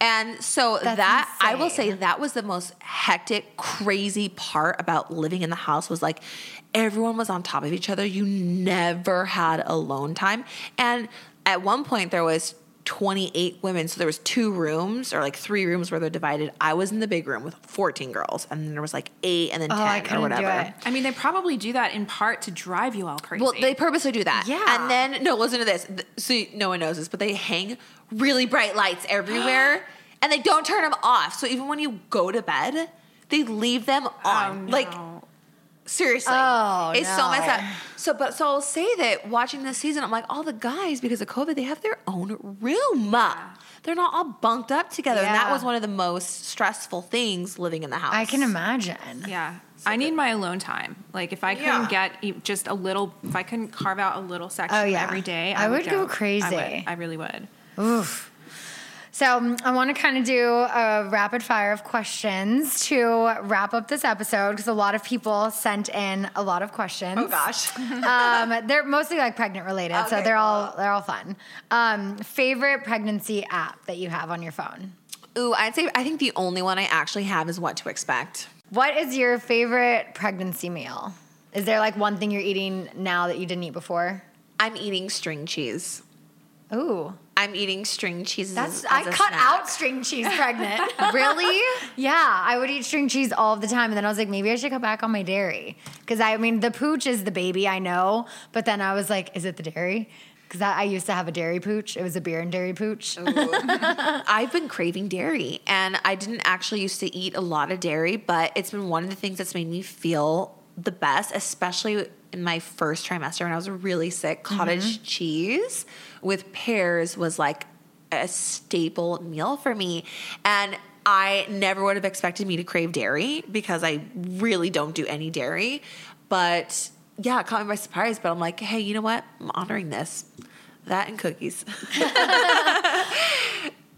And so That's that, insane. I will say that was the most hectic, crazy part about living in the house was like everyone was on top of each other. You never had alone time. And at one point there was twenty-eight women. So there was two rooms or like three rooms where they're divided. I was in the big room with fourteen girls, and then there was like eight and then oh, ten I couldn't or whatever. Do it. I mean, they probably do that in part to drive you all crazy. Well, they purposely do that. Yeah. And then, no, listen to this. So no one knows this, but they hang really bright lights everywhere and they don't turn them off. So even when you go to bed, they leave them on. Oh, no. Like, seriously. Oh, it's no. so messed up. So, but so I'll say that watching this season, I'm like, all the guys, because of COVID, they have their own room. Yeah. They're not all bunked up together. Yeah. And that was one of the most stressful things living in the house. I can imagine. Yeah. So I good. need my alone time. Like, if I couldn't yeah. get just a little, if I couldn't carve out a little section oh, yeah. every day, I, I would, would go crazy. I would. I really would. Oof. So I want to kind of do a rapid fire of questions to wrap up this episode, because a lot of people sent in a lot of questions. Oh gosh, um, they're mostly like pregnant related, okay, so they're cool. all they're all fun. Um, favorite pregnancy app that you have on your phone? Ooh, I'd say I think the only one I actually have is What to Expect. What is your favorite pregnancy meal? Is there like one thing you're eating now that you didn't eat before? I'm eating string cheese. Ooh. I'm eating string cheese. That's, as I a cut snack. out string cheese pregnant. Really? Yeah. I would eat string cheese all the time. And then I was like, maybe I should cut back on my dairy. Because, I mean, the pooch is the baby, I know. But then I was like, is it the dairy? Because I, I used to have a dairy pooch. It was a beer and dairy pooch. I've been craving dairy. And I didn't actually used to eat a lot of dairy. But it's been one of the things that's made me feel the best, especially in my first trimester when I was really sick. Cottage mm-hmm. cheese with pears was like a staple meal for me. And I never would have expected me to crave dairy, because I really don't do any dairy. But yeah, it caught me by surprise. But I'm like, hey, you know what? I'm honoring this. That and cookies.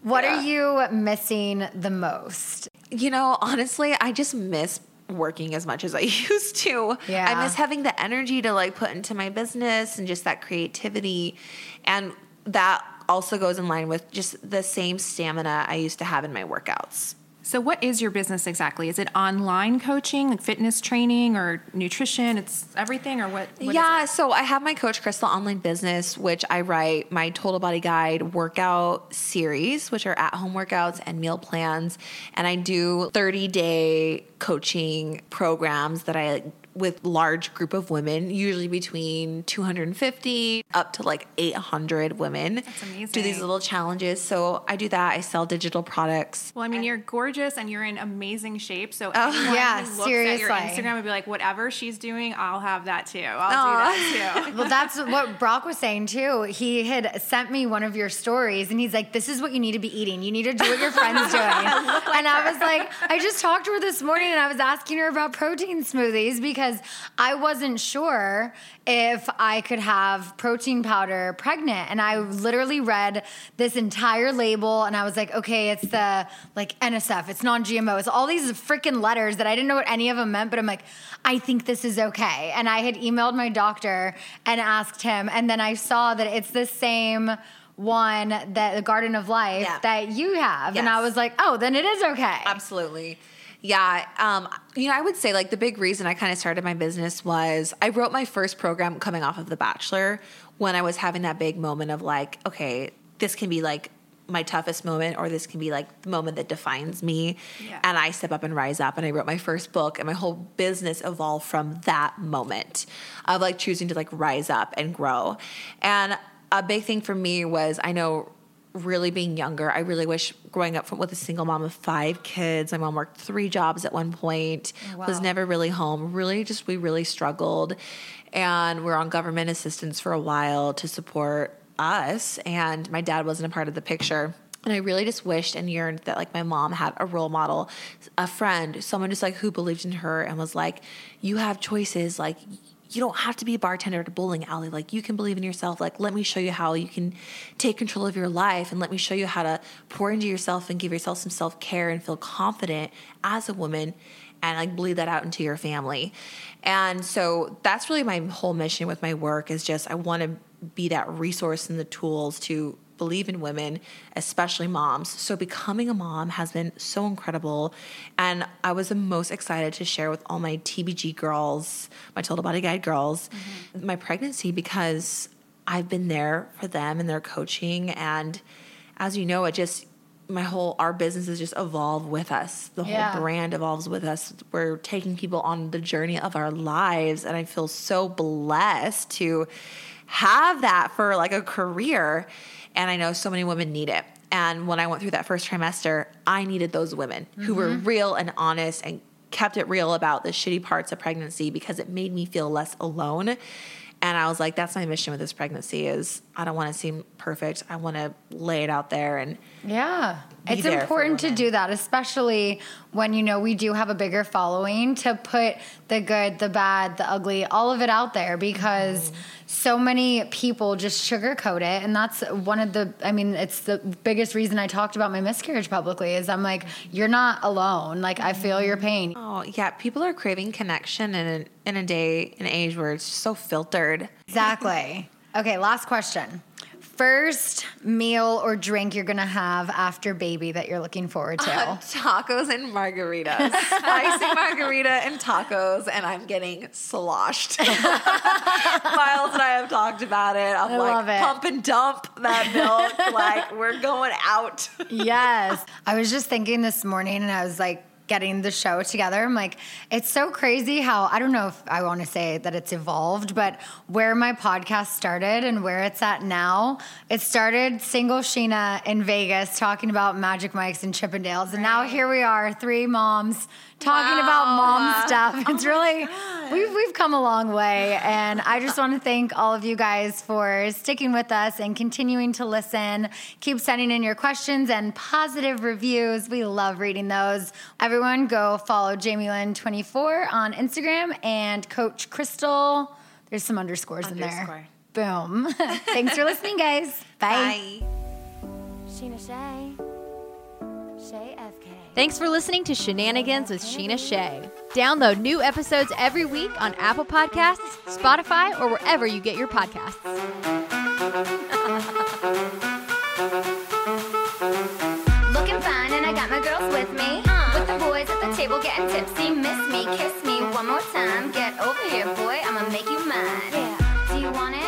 What yeah. are you missing the most? You know, honestly, I just miss working as much as I used to. Yeah. I miss having the energy to like put into my business and just that creativity. And that also goes in line with just the same stamina I used to have in my workouts. So what is your business exactly? Is it online coaching, like fitness training or nutrition? It's everything, or what? what yeah. Is it? So I have my Coach Crystal online business, which I write my Total Body Guide workout series, which are at home workouts and meal plans. And I do thirty day coaching programs that I with large group of women, usually between two hundred fifty up to like eight hundred women. That's amazing. Do these little challenges. So I do that. I sell digital products. Well, I mean, and you're gorgeous and you're in amazing shape. So oh, anyone yeah, who looks seriously. at your Instagram would be like, whatever she's doing, I'll have that too. I'll Aww. do that too. Well, that's what Brock was saying too. He had sent me one of your stories and he's like, this is what you need to be eating. You need to do what your friend's doing. I like and her. I was like, I just talked to her this morning and I was asking her about protein smoothies because Because I wasn't sure if I could have protein powder pregnant. And I literally read this entire label and I was like, okay, it's the like N S F, it's non G M O. It's all these freaking letters that I didn't know what any of them meant, but I'm like, I think this is okay. And I had emailed my doctor and asked him. And then I saw that it's the same one that the Garden of Life yeah. that you have. Yes. And I was like, oh, then it is okay. Absolutely. Yeah. Um, you know, I would say like the big reason I kind of started my business was I wrote my first program coming off of The Bachelor when I was having that big moment of like, okay, this can be like my toughest moment, or this can be like the moment that defines me. Yeah. And I step up and rise up, and I wrote my first book, and my whole business evolved from that moment of like choosing to like rise up and grow. And a big thing for me was, I know, really being younger, I really wish growing up from, with a single mom of five kids. My mom worked three jobs at one point, oh, wow. was never really home. Really just, we really struggled, and we're on government assistance for a while to support us. And my dad wasn't a part of the picture. And I really just wished and yearned that like my mom had a role model, a friend, someone just like who believed in her and was like, you have choices. Like, you don't have to be a bartender at a bowling alley. Like, you can believe in yourself. Like, let me show you how you can take control of your life, and let me show you how to pour into yourself and give yourself some self-care and feel confident as a woman, and like bleed that out into your family. And so that's really my whole mission with my work, is just I want to be that resource and the tools to believe in women, especially moms. So becoming a mom has been so incredible. And I was the most excited to share with all my T B G girls, my Total Body Guide girls, mm-hmm. my pregnancy, because I've been there for them and their coaching. And as you know, it just, my whole, our businesses just evolve with us. The whole yeah. brand evolves with us. We're taking people on the journey of our lives. And I feel so blessed to have that for like a career. And I know so many women need it. And when I went through that first trimester, I needed those women mm-hmm. who were real and honest and kept it real about the shitty parts of pregnancy, because it made me feel less alone. And I was like, that's my mission with this pregnancy is I don't want to seem perfect. I want to lay it out there. And yeah, it's important to do that, especially when, you know, we do have a bigger following, to put the good, the bad, the ugly, all of it out there, because mm. so many people just sugarcoat it. And that's one of the, I mean, it's the biggest reason I talked about my miscarriage publicly is I'm like, you're not alone. Like, I feel your pain. Oh yeah. People are craving connection in a, in a day and age where it's so filtered. Exactly. Okay. Last question. First meal or drink you're going to have after baby that you're looking forward to? Uh, tacos and margaritas. Spicy margarita and tacos, and I'm getting sloshed. Miles and I have talked about it. I'm I like, it. Pump and dump that milk. Like, we're going out. Yes. I was just thinking this morning, and I was like, getting the show together. I'm like, it's so crazy how, I don't know if I want to say that it's evolved, but where my podcast started and where it's at now, it started single Scheana in Vegas talking about Magic Mikes and Chippendales. And right. now here we are, three moms talking wow. about mom stuff. It's oh really, we've, we've come a long way. And I just want to thank all of you guys for sticking with us and continuing to listen. Keep sending in your questions and positive reviews. We love reading those. Everyone Everyone go follow Jamie Lynn twenty-four on Instagram and Coach Crystal. There's some underscores Underscore. in there. Boom. Thanks for listening, guys. Bye. Bye. Scheana Shay. Shay F K. Thanks for listening to Shenanigans with Scheana Shay. Download new episodes every week on Apple Podcasts, Spotify, or wherever you get your podcasts. Table getting tipsy, miss me, kiss me one more time, get over here boy, I'ma make you mine, yeah, do you want it?